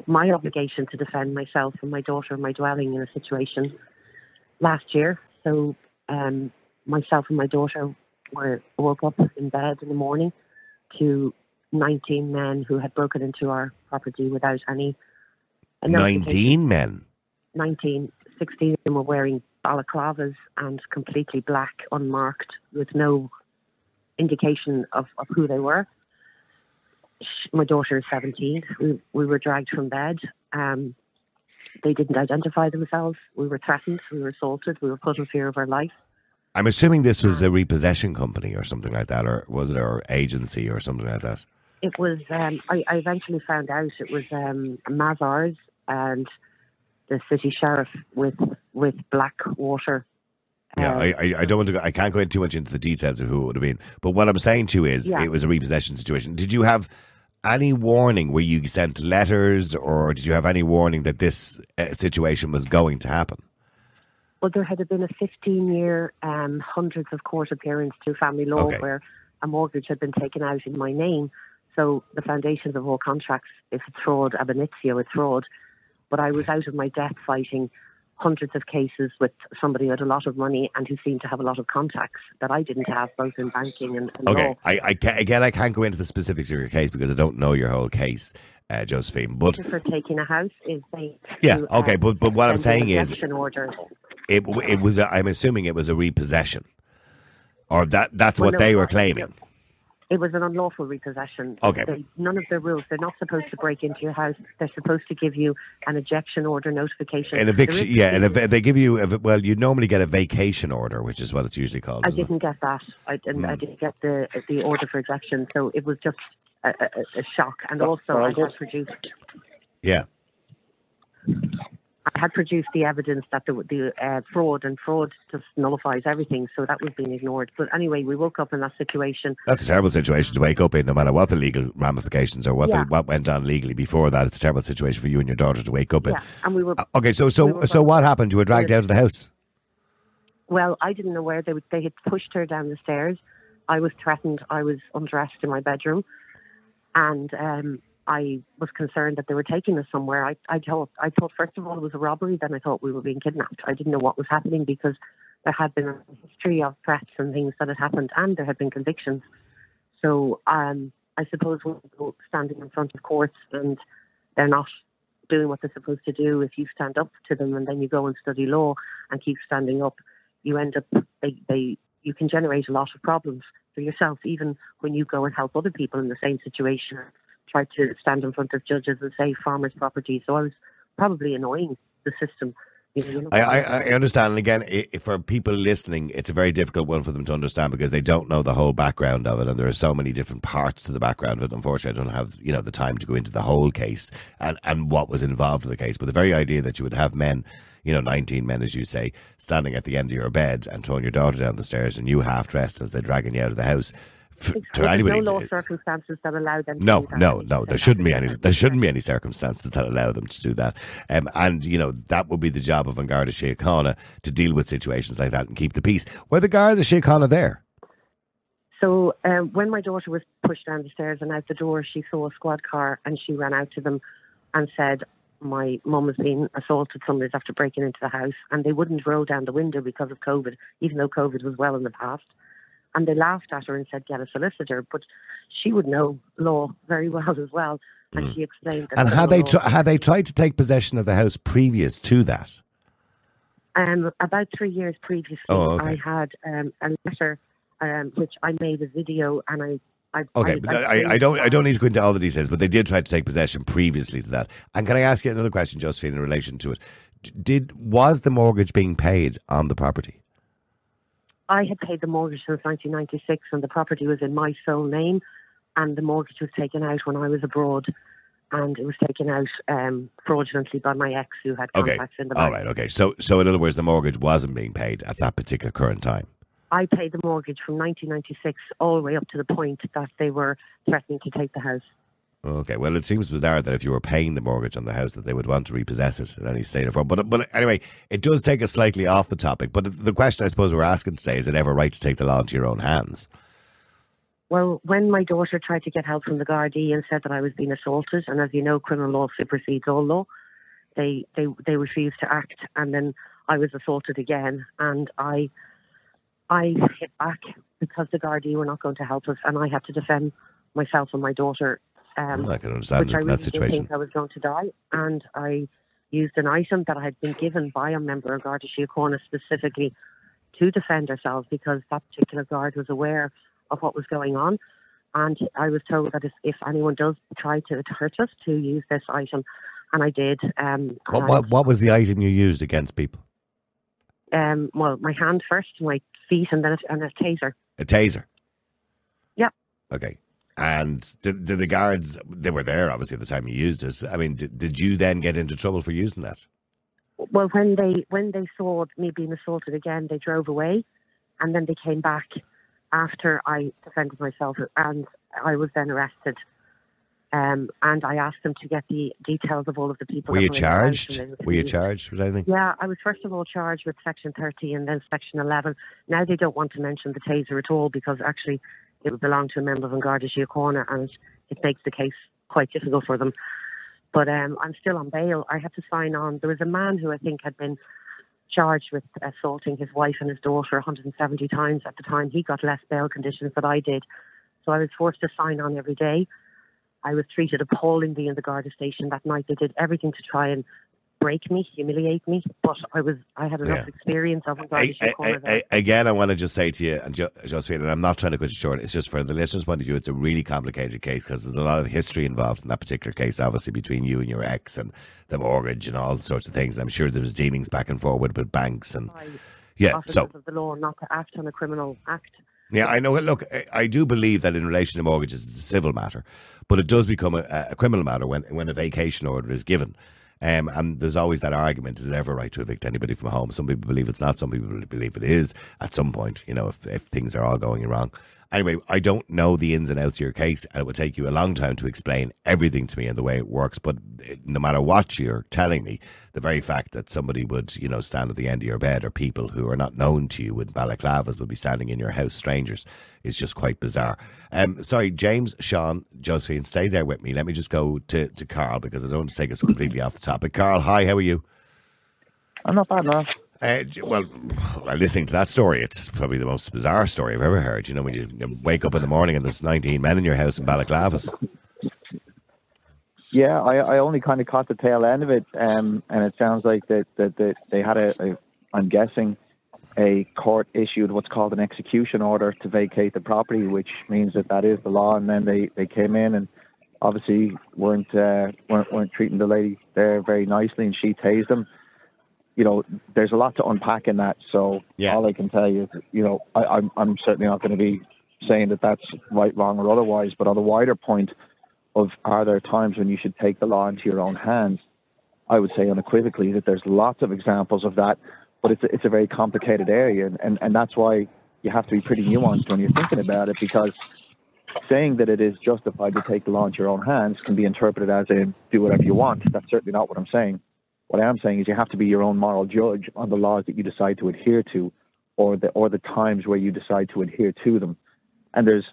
my obligation to defend myself and my daughter and my dwelling in a situation last year. So um, myself and my daughter were woke up in bed in the morning to nineteen men who had broken into our property without any... nineteen men? nineteen sixteen of them were wearing balaclavas and completely black, unmarked, with no indication of, of who they were. My daughter is seventeen. We, we were dragged from bed. Um, they didn't identify themselves. We were threatened. We were assaulted. We were put in fear of our life. I'm assuming this was a repossession company or something like that, or was it our agency or something like that? It was, um, I, I eventually found out it was um, Mazars and the city sheriff with with Blackwater. Um, yeah, I, I, I don't want to. Go, I can't go into too much into the details of who it would have been. But what I'm saying to you is, yeah. It was a repossession situation. Did you have any warning? Were you sent letters, or did you have any warning that this uh, situation was going to happen? Well, there had been a fifteen-year, um, hundreds of court appearance to family law, okay, where a mortgage had been taken out in my name. So the foundations of all contracts is fraud, ab initio, it's fraud. But I was out of my depth fighting hundreds of cases with somebody who had a lot of money and who seemed to have a lot of contacts that I didn't have, both in banking and, and okay. law. I, I can, again, I can't go into the specifics of your case because I don't know your whole case, uh, Josephine. But for taking a house is they yeah, to, okay. Uh, but but what I'm saying is, order. it it was. A, I'm assuming it was a repossession, or that that's well, what no, they were claiming. It was an unlawful repossession. Okay. They, none of their rules. They're not supposed to break into your house. They're supposed to give you an ejection order notification. An eviction, yeah. And ev- they give you, a, well, you normally get a vacation order, which is what it's usually called. I didn't it? get that. I didn't, mm. I didn't get the the order for ejection. So it was just a, a, a shock. And also, well, I had produced. Yeah. I had produced the evidence that the, the uh, fraud, and fraud just nullifies everything, so that was being ignored. But anyway, we woke up in that situation. That's a terrible situation to wake up in, no matter what the legal ramifications or what yeah. the, what went on legally before that. It's a terrible situation for you and your daughter to wake up in. Yeah, and we were okay. So so we were, so what happened? You were dragged out of the house. Well, I didn't know where they would, they had pushed her down the stairs. I was threatened. I was undressed in my bedroom, and. Um, I was concerned that they were taking us somewhere. I, I thought, I thought first of all it was a robbery. Then I thought we were being kidnapped. I didn't know what was happening because there had been a history of threats and things that had happened, and there had been convictions. So um, I suppose when you're standing in front of courts and they're not doing what they're supposed to do, if you stand up to them and then you go and study law and keep standing up, you end up they they you can generate a lot of problems for yourself, even when you go and help other people in the same situation. Tried to stand in front of judges and say farmers' property. So I was probably annoying the system I, I, I understand. And again, it, for people listening, it's a very difficult one for them to understand because they don't know the whole background of it. And there are so many different parts to the background of it. Unfortunately, I don't have, you know, the time to go into the whole case and, and what was involved in the case. But the very idea that you would have men, you know, nineteen men, as you say, standing at the end of your bed and throwing your daughter down the stairs and you half dressed as they're dragging you out of the house. F- to anybody, no law circumstances that allow them to no, do that. No, no, no. There shouldn't be any. There shouldn't be any circumstances that allow them to do that. Um, and you know that would be the job of Garda Síochána to deal with situations like that and keep the peace. Were the Garda Síochána there? So uh, when my daughter was pushed down the stairs and out the door, she saw a squad car and she ran out to them and said, "My mum has been assaulted. Somebody's after breaking into the house." And they wouldn't roll down the window because of COVID, even though COVID was well in the past. And they laughed at her and said, get a solicitor. But she would know law very well as well. And mm. she explained that. And had they, tr- had they tried to take possession of the house previous to that? Um, about three years previously, oh, okay. I had um, a letter um, which I made a video and I... I okay, I, but I, I, I, don't, I don't need to go into all the details, but they did try to take possession previously to that. And can I ask you another question, Josephine, in relation to it? Did Was the mortgage being paid on the property? I had paid the mortgage since nineteen ninety-six and the property was in my sole name and the mortgage was taken out when I was abroad and it was taken out um, fraudulently by my ex who had contacts okay. in the bank. All right, okay. So, so in other words, the mortgage wasn't being paid at that particular current time? I paid the mortgage from nineteen ninety-six all the way up to the point that they were threatening to take the house. Okay, well, it seems bizarre that if you were paying the mortgage on the house that they would want to repossess it in any state or form. But, but anyway, it does take us slightly off the topic. But the question I suppose we're asking today, is it ever right to take the law into your own hands? Well, when my daughter tried to get help from the Gardaí and said that I was being assaulted, and as you know, criminal law supersedes all law, they, they, they refused to act. And then I was assaulted again. And I, I hit back because the Gardaí were not going to help us. And I had to defend myself and my daughter. Um, I can understand which I really that situation. Didn't think I was going to die, and I used an item that I had been given by a member of Garda Síochána specifically to defend ourselves because that particular guard was aware of what was going on, and I was told that if, if anyone does try to, to hurt us, to use this item, and I did. Um, what, what, what was the item you used against people? Um, well, my hand first, my feet, and then a, and a taser. A taser? Yep. Okay. And did, did the guards, they were there obviously at the time you used it. I mean, did, did you then get into trouble for using that? Well, when they when they saw me being assaulted again, they drove away and then they came back after I defended myself and I was then arrested. Um, and I asked them to get the details of all of the people. Were you charged? Were you charged with anything? Yeah, I was first of all charged with Section thirty and then Section eleven. Now they don't want to mention the taser at all because actually it would belong to a member of Garda Síochána and it makes the case quite difficult for them. But um, I'm still on bail. I had to sign on. There was a man who I think had been charged with assaulting his wife and his daughter one hundred seventy times at the time. He got less bail conditions than I did. So I was forced to sign on every day. I was treated appallingly in the Garda station that night. They did everything to try and break me, humiliate me, but I was—I had enough yeah. experience of Garda Síochána. Again, I want to just say to you, and jo- Josephine, and I'm not trying to cut you short, it's just for the listeners' point of view, it's a really complicated case because there's a lot of history involved in that particular case, obviously, between you and your ex and the mortgage and all sorts of things. I'm sure there was dealings back and forward with banks and... By yeah, so... of the law not to act on a criminal act. Yeah, I know. Look, I do believe that in relation to mortgages, it's a civil matter, but it does become a, a criminal matter when, when a vacation order is given. Um, and there's always that argument, is it ever right to evict anybody from home? Some people believe it's not. Some people believe it is at some point, you know, if, if things are all going wrong. Anyway, I don't know the ins and outs of your case, and it would take you a long time to explain everything to me and the way it works. But no matter what you're telling me, the very fact that somebody would, you know, stand at the end of your bed or people who are not known to you in balaclavas would be standing in your house, strangers, is just quite bizarre. Um, sorry, James, Sean, Josephine, stay there with me. Let me just go to, to Carl because I don't want to take us completely off the topic. Carl, hi, how are you? I'm not bad, man. Uh, well, listening to that story, it's probably the most bizarre story I've ever heard. You know, when you wake up in the morning and there's nineteen men in your house in balaclavas. Yeah, I, I only kind of caught the tail end of it, um, and it sounds like that that, that they had a, a, I'm guessing, a court issued what's called an execution order to vacate the property, which means that that is the law. And then they, they came in and obviously weren't, uh, weren't weren't treating the lady there very nicely, and she tased them. you know, there's a lot to unpack in that. So yeah. all I can tell you is, you know, I, I'm, I'm certainly not going to be saying that that's right, wrong, or otherwise. But on the wider point of, are there times when you should take the law into your own hands? I would say unequivocally that there's lots of examples of that, but it's a, it's a very complicated area, and, and, and that's why you have to be pretty nuanced when you're thinking about it, because saying that it is justified to take the law into your own hands can be interpreted as a do whatever you want. That's certainly not what I'm saying. What I am saying is you have to be your own moral judge on the laws that you decide to adhere to, or the or the times where you decide to adhere to them. And there's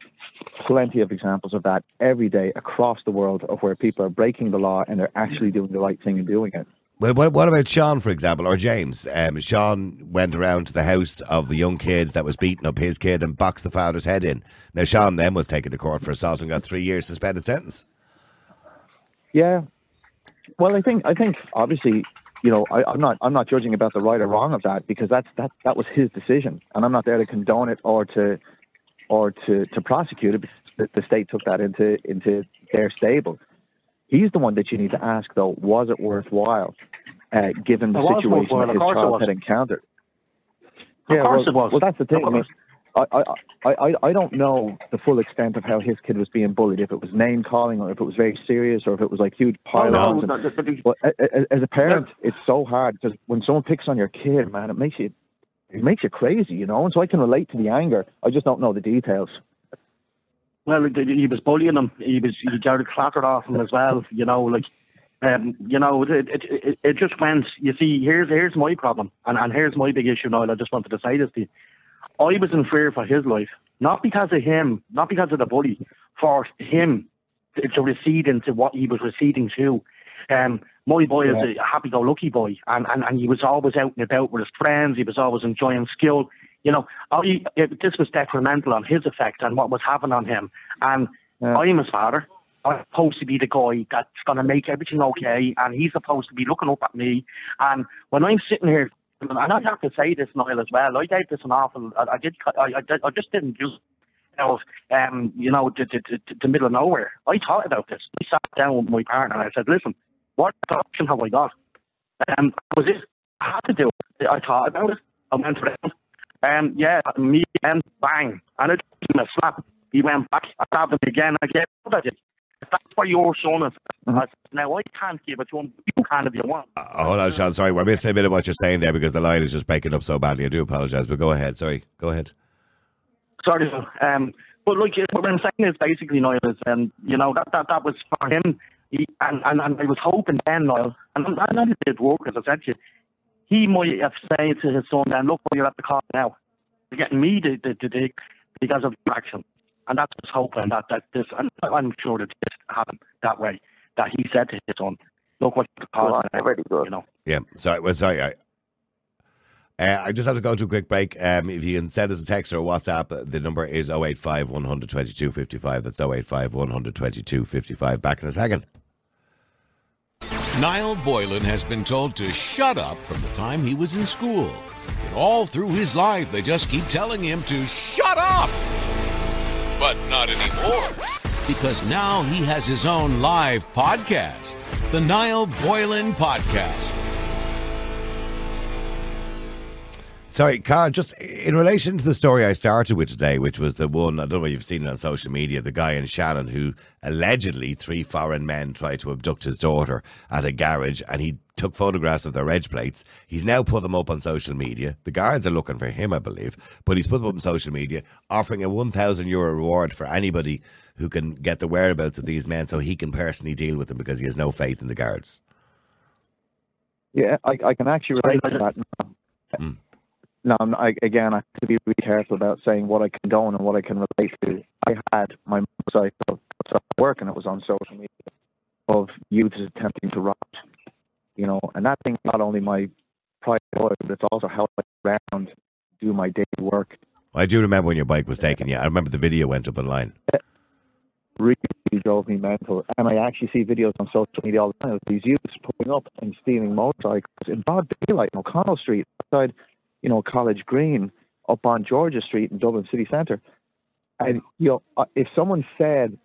plenty of examples of that every day across the world, of where people are breaking the law and they're actually doing the right thing and doing it. Well, what, what about Sean, for example, or James? Um, Sean went around to the house of the young kids that was beating up his kid and boxed the father's head in. Now, Sean then was taken to court for assault and got three years suspended sentence. Yeah. Well, I think I think obviously, you know, I, I'm not I'm not judging about the right or wrong of that, because that's that that was his decision, and I'm not there to condone it or to or to, to prosecute it. Because the state took that into into their stable. He's the one that you need to ask, though, was it worthwhile, uh, given the situation that his child had encountered? Yeah, of course it was. Well, that's the thing. I mean, I, I, I, I don't know the full extent of how his kid was being bullied, if it was name-calling or if it was very serious or if it was like huge pile-ons. But as a parent, it's so hard, because when someone picks on your kid, man, it makes you it makes you crazy, you know? And so I can relate to the anger. I just don't know the details. Well, he was bullying him. He was he got clobbered off him as well. You know, like, um, you know, it it, it it just went. You see, here's here's my problem, and and here's my big issue, Niall. I just wanted to say this to you. I was in fear for his life, not because of him, not because of the bully, for him to, to recede into what he was receding to. Um, my boy yeah. is a happy-go-lucky boy, and, and and he was always out and about with his friends. He was always enjoying school. You know, I, it, this was detrimental on his effect and what was happening on him. And yeah. I'm his father. I'm supposed to be the guy that's going to make everything okay, and he's supposed to be looking up at me. And when I'm sitting here, and I have to say this, Niall, as well, I gave this an awful... I, I, did, I, I, I just didn't do of, um, you know, the, the, the, the middle of nowhere. I thought about this. I sat down with my partner and I said, listen, what option have I got? Um, was it? I had to do it. I thought about it. I went around. Um, yeah, me and bang. And I gave him a slap. He went back. I stabbed him again. I gave him what I did. If that's where your son is, mm-hmm. I said, now I can't give it to him. You can if you want. Uh, hold on, Sean. Sorry, we're missing a bit of what you're saying there because the line is just breaking up so badly. I do apologise, but go ahead. Sorry. Go ahead. Sorry. Um, but look, what I'm saying is basically, Niall, is, um, you know, that, that, that was for him. He, and, and, and I was hoping then, Niall, and I know it did work, as I said to you. He might have said to his son, then, look, you're at the car now. You're getting me to, to, to dig because of your action. And that's just hoping that, that this, and I'm sure that this happened that way, that he said to his son, look what you're at the car now, you know. Yeah, sorry, well, sorry, I, uh, I just have to go to a quick break. Um, if you can send us a text or a WhatsApp, the number is oh eight five, one two two, five five. That's oh eight five, one two two, five five. Back in a second. Niall Boylan has been told to shut up from the time he was in school. And all through his life, they just keep telling him to shut up. But not anymore. Because now he has his own live podcast, the Niall Boylan Podcast. Sorry, Carl, just in relation to the story I started with today, which was the one, I don't know if you've seen it on social media, the guy in Shannon who allegedly three foreign men tried to abduct his daughter at a garage and he took photographs of their edge plates. He's now put them up on social media. The guards are looking for him, I believe, but he's put them up on social media, offering a one thousand euro reward for anybody who can get the whereabouts of these men so he can personally deal with them because he has no faith in the guards. Yeah, I, I can actually relate to that. Mm. No, I, again, I have to be really careful about saying what I condone and what I can relate to. I had my site of work, and it was on social media, of youths attempting to rob, you know, and that thing not only my private life, but it's also how I around do my daily work. I do remember when your bike was taken, yeah. I remember the video went up online. It really drove me mental, and I actually see videos on social media all the time of these youths pulling up and stealing motorcycles in broad daylight on O'Connell Street outside, you know, College Green up on Georgia Street in Dublin City Centre. And, you know, if someone said,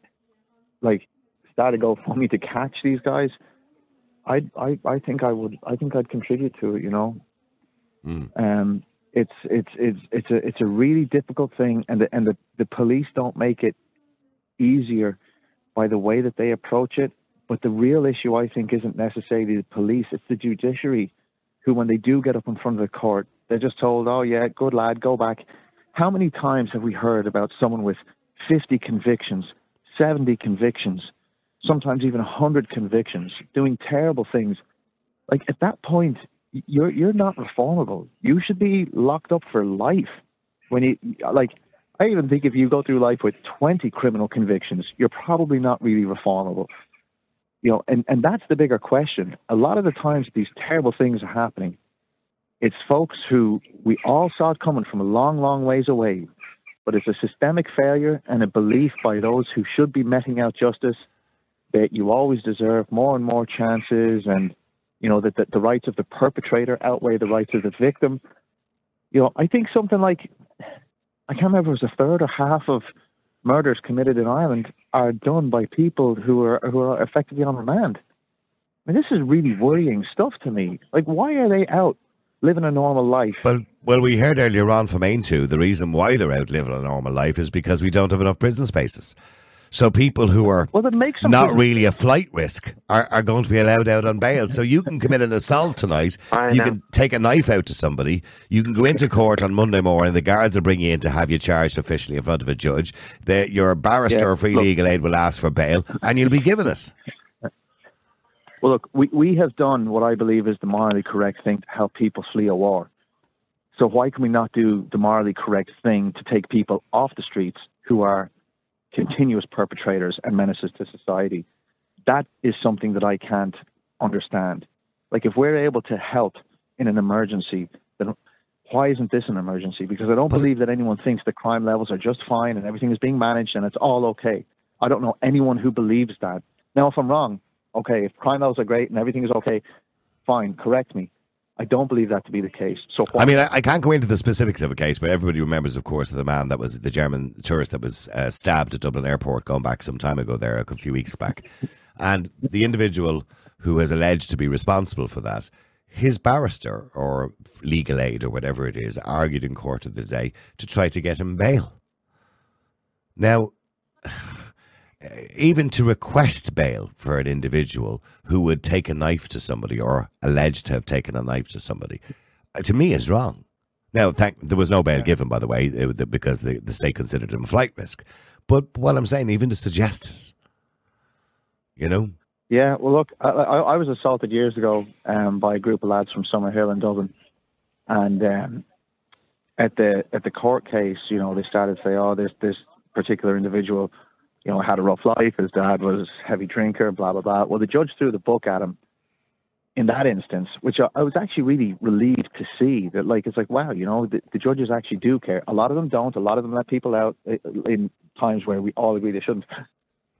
like, start a GoFundMe to catch these guys, I I I think I would I think I'd contribute to it, you know. Mm. Um, it's it's it's it's a it's a really difficult thing, and the, and the, the police don't make it easier by the way that they approach it. But the real issue, I think, isn't necessarily the police; it's the judiciary, who, when they do get up in front of the court, they're just told, "Oh yeah, good lad, go back." How many times have we heard about someone with fifty convictions, seventy convictions, sometimes even one hundred convictions, doing terrible things? Like, at that point, you're you're not reformable. You should be locked up for life. When you like, I even think if you go through life with twenty criminal convictions, you're probably not really reformable. You know, and, and that's the bigger question. A lot of the times these terrible things are happening, it's folks who we all saw it coming from a long, long ways away, but it's a systemic failure and a belief by those who should be meting out justice that you always deserve more and more chances, and, you know, that, that the rights of the perpetrator outweigh the rights of the victim. You know, I think something like, I can't remember if it was a third or half of murders committed in Ireland are done by people who are who are effectively on remand. I mean, this is really worrying stuff to me. Like, why are they out living a normal life? Well, well, we heard earlier on from Aontú, the reason why they're out living a normal life is because we don't have enough prison spaces. So people who are well, makes not prison- really a flight risk are, are going to be allowed out on bail. So you can commit an assault tonight, you can take a knife out to somebody, you can go into court on Monday morning, the guards will bring you in to have you charged officially in front of a judge, the, your barrister yeah, or free look, legal aid will ask for bail, and you'll be given it. Well, look, we, we have done what I believe is the morally correct thing to help people flee a war. So why can we not do the morally correct thing to take people off the streets who are continuous perpetrators and menaces to society? That is something that I can't understand. Like, if we're able to help in an emergency, then why isn't this an emergency? Because I don't believe that anyone thinks the crime levels are just fine and everything is being managed and it's all okay. I don't know anyone who believes that. Now, if I'm wrong, okay, if crime levels are great and everything is okay, fine, correct me. I don't believe that to be the case. So I mean, I, I can't go into the specifics of a case, but everybody remembers, of course, the man that was the German tourist that was uh, stabbed at Dublin Airport going back some time ago there, a few weeks back. And the individual who is alleged to be responsible for that, his barrister or legal aid or whatever it is, argued in court of the day to try to get him bail. Now, even to request bail for an individual who would take a knife to somebody or alleged to have taken a knife to somebody, to me is wrong. Now, thank, there was no bail given, by the way, because the, the state considered him a flight risk. But what I'm saying, even to suggest it, you know? Yeah, well, look, I, I, I was assaulted years ago um, by a group of lads from Summerhill in Dublin. And um, at the at the court case, you know, they started to say, oh, this this particular individual, you know, had a rough life, his dad was a heavy drinker, blah, blah, blah. Well, the judge threw the book at him in that instance, which I, I was actually really relieved to see. That, like, it's like, wow, you know, the, the judges actually do care. A lot of them don't. A lot of them let people out in times where we all agree they shouldn't.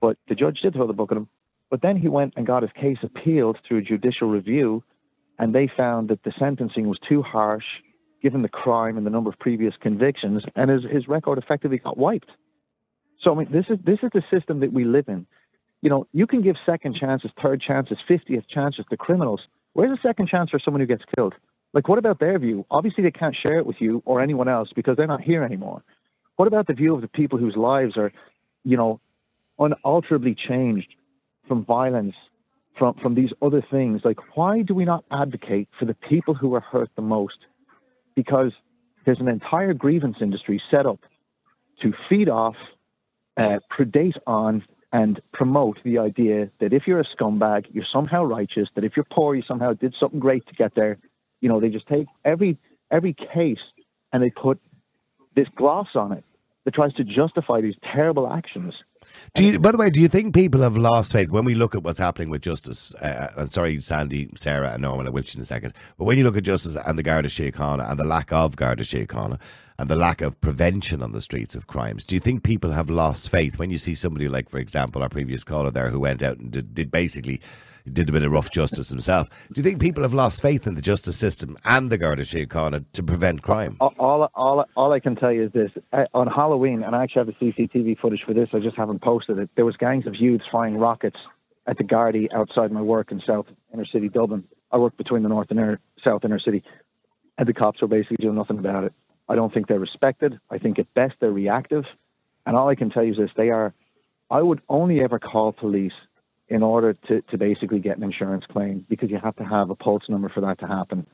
But the judge did throw the book at him. But then he went and got his case appealed through judicial review, and they found that the sentencing was too harsh, given the crime and the number of previous convictions, and his, his record effectively got wiped. So, I mean, this is this is the system that we live in. You know, you can give second chances, third chances, fiftieth chances to criminals. Where's a second chance for someone who gets killed? Like, what about their view? Obviously, they can't share it with you or anyone else because they're not here anymore. What about the view of the people whose lives are, you know, unalterably changed from violence, from, from these other things? Like, why do we not advocate for the people who are hurt the most? Because there's an entire grievance industry set up to feed off, Uh, predate on and promote the idea that if you're a scumbag, you're somehow righteous, that if you're poor, you somehow did something great to get there. You know, they just take every every case and they put this gloss on it that tries to justify these terrible actions. Do you, by the way, do you think people have lost faith when we look at what's happening with justice? Uh, and sorry, Sandy, Sarah, and Norman, I'll wish you in a second. But when you look at justice and the Garda Síochána and the lack of Garda Síochána and the lack of prevention on the streets of crimes, do you think people have lost faith when you see somebody like, for example, our previous caller there who went out and did, did basically did a bit of rough justice himself? Do you think people have lost faith in the justice system and the Garda Síochána to prevent crime? All, all, all, all I can tell you is this. I, on Halloween, and I actually have the C C T V footage for this, I just haven't posted it, there was gangs of youths firing rockets at the Gardaí outside my work in south inner city Dublin. I work between the north and inner, south inner city, and the cops are basically doing nothing about it. I don't think they're respected. I think at best they're reactive. And all I can tell you is this, they are, I would only ever call police in order to, to basically get an insurance claim, because you have to have a pulse number for that to happen.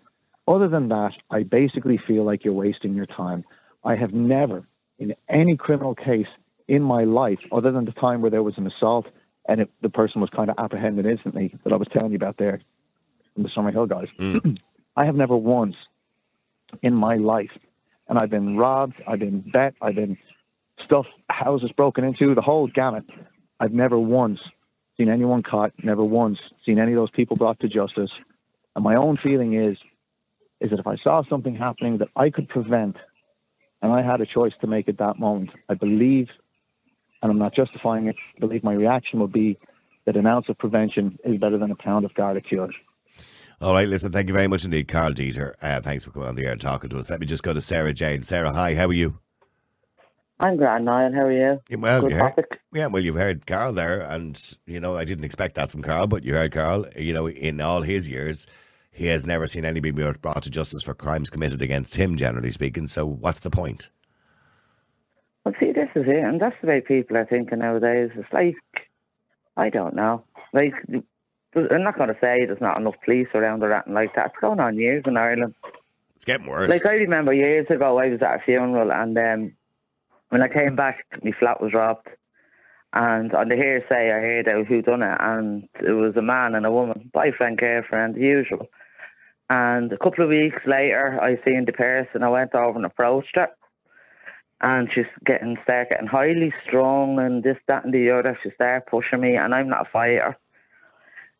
Other than that, I basically feel like you're wasting your time. I have never, in any criminal case in my life, other than the time where there was an assault and it, the person was kind of apprehended instantly that I was telling you about there from the Summerhill guys, mm. I have never once in my life, and I've been robbed, I've been bet, I've been stuffed, houses broken into, the whole gamut. I've never once seen anyone caught, never once seen any of those people brought to justice. And my own feeling is, is that if I saw something happening that I could prevent, and I had a choice to make at that moment, I believe, and I'm not justifying it, I believe my reaction would be that an ounce of prevention is better than a pound of Garda cure. All right, listen, thank you very much indeed, Carl Dieter. Uh, thanks for coming on the air and talking to us. Let me just go to Sarah Jane. Sarah, hi, how are you? I'm grand, Niall, how are you? Yeah, well, Good you heard, topic. Yeah, well, you've heard Carl there, and, you know, I didn't expect that from Carl, but you heard Carl, you know, in all his years, he has never seen anybody brought to justice for crimes committed against him, generally speaking, so what's the point? Well, see, this is it, and that's the way people are thinking nowadays. It's like, I don't know, like... I'm not going to say there's not enough police around or anything like that. It's going on years in Ireland. It's getting worse. Like, I remember years ago, I was at a funeral, and um, when I came back, my flat was robbed. And on the hearsay, I heard out who done it, and it was a man and a woman, boyfriend, girlfriend, the usual. And a couple of weeks later, I seen the person. I went over and approached her, and she's getting start getting highly strong and this, that, and the other. She started pushing me, and I'm not a fighter.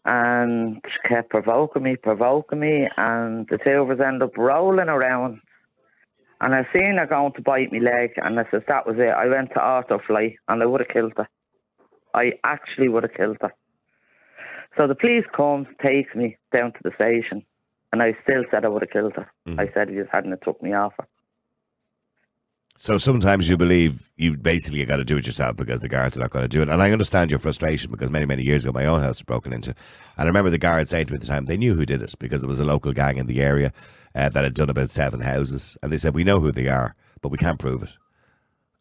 And she kept provoking me, provoking me, and the two of us ended up rolling around. And I seen her going to bite me leg, and I said, that was it. I went to Autofly, and I would have killed her. I actually would have killed her. So the police comes, takes me down to the station, and I still said I would have killed her. Mm-hmm. I said he just hadn't took me off her. So sometimes you believe you basically got to do it yourself because the guards are not going to do it. And I understand your frustration, because many, many years ago, my own house was broken into. And I remember the guards saying to me at the time, they knew who did it, because it was a local gang in the area uh, that had done about seven houses. And they said, we know who they are, but we can't prove it.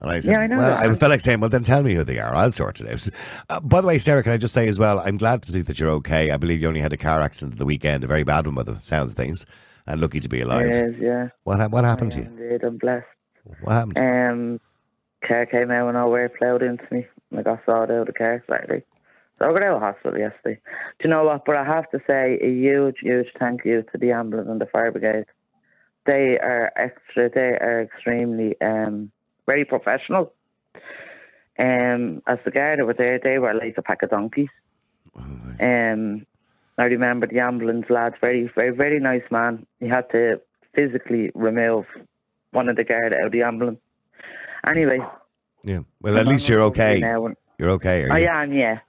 And I said, yeah, I know well, that. I felt like saying, well, then tell me who they are. I'll sort it out. Uh, by the way, Sarah, can I just say as well, I'm glad to see that you're okay. I believe you only had a car accident at the weekend, a very bad one by the sounds of things, and lucky to be alive. It is, yeah. What, what happened yeah, to you? Indeed, I'm blessed. What happened? Um, car came out of nowhere, plowed into me. Like, I saw it out of the car Saturday. So I got out of hospital yesterday. Do you know what? But I have to say a huge, huge thank you to the ambulance and the fire brigade. They are extra. They are extremely, um, very professional. Um, as the guard over there, they were like a pack of donkeys. Oh, nice. Um, I remember the ambulance lad, very, very, very nice man. He had to physically remove one of the guard out of the ambulance. Anyway. Yeah. Well, at least you're okay. You're okay, are you? I am, yeah.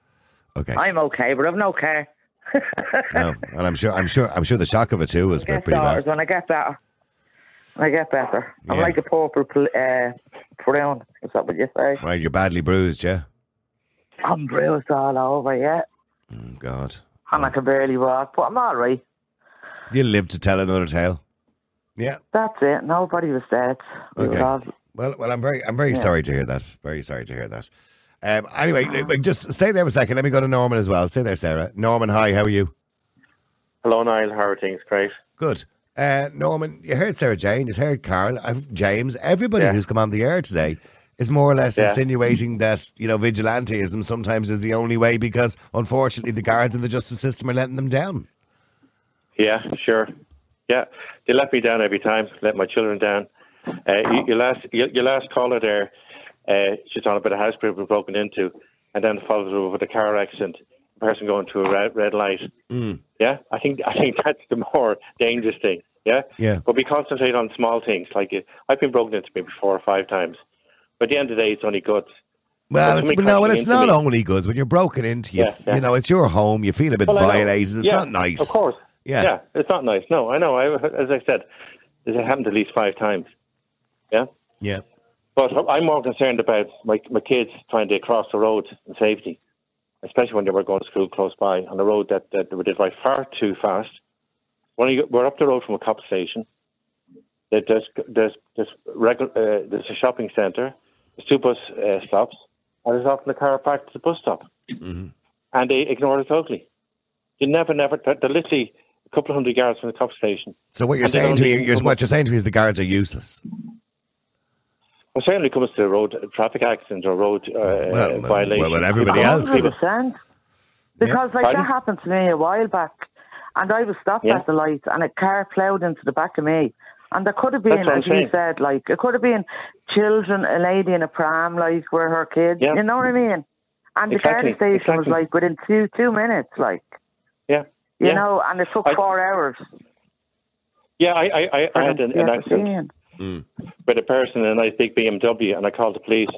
Okay. I'm okay, but I've no care. No, and I'm sure, I'm sure, I'm sure the shock of it too was pretty bad. When I get better, when I get better, I'm yeah. like a pauper uh, brown. Is that what you say? Right, you're badly bruised, yeah. I'm bruised all over, yeah. Oh, God. And oh. I can barely walk, but I'm all right. You live to tell another tale. Yeah, that's it. Nobody was dead. We okay. All... Well, well, I'm very, I'm very yeah. sorry to hear that. Very sorry to hear that. Um, anyway, uh, just stay there for a second. Let me go to Norman as well. Stay there, Sarah. Norman, hi. How are you? Hello, Niall. How are things, Craig? Good. Uh, Norman, you heard Sarah Jane. You heard Carl. I've James. Everybody yeah. who's come on the air today is more or less yeah. insinuating that, you know, vigilantism sometimes is the only way, because unfortunately the guards and the justice system are letting them down. Yeah, sure. Yeah, they let me down every time. Let my children down. Uh, your last, your, your last caller there, uh, she's on about a house people broken into, and then followed over with a car accident, a person going to a red, red light. Mm. Yeah, I think I think that's the more dangerous thing. Yeah, yeah. But we concentrate on small things. Like I've been broken into maybe four or five times, but at the end of the day, it's only goods. Well, it's, no, well, it's not me. only goods. When you're broken into, you, yeah, yeah. you know, it's your home. You feel a bit well, violated. It's yeah, not nice, of course. Yeah. yeah, it's not nice. No, I know. I, as I said, it happened at least five times. Yeah? Yeah. But I'm more concerned about my my kids trying to cross the road in safety. especially when they were going to school close by, on a road that, that they did by far too fast. When you, we're up the road from a cop station. There's, there's, there's, regu- uh, there's a shopping centre, there's two bus uh, stops, and there's often a car parked at the bus stop. Mm-hmm. And they ignored it totally. They never, never, they're literally a couple of hundred yards from the cop station. So what you're, saying to, you, you're, what you're saying to me is the guards are useless. Well, certainly comes to road traffic accidents or road uh, well, violations. Well, but everybody else. one hundred percent. Because yeah. like Pardon? That happened to me a while back, and I was stopped yeah. at the light, and a car ploughed into the back of me. And there could have been, as you said, like, it could have been children, a lady in a pram, like, were her kids, yeah. you know what I mean? And exactly. the guard station exactly. was, like, within two two minutes, like. Yeah. You yeah. know, and it took I, four hours. Yeah, I, I, I, I had an, an accident mm. with a person in a nice big B M W, and I called the police,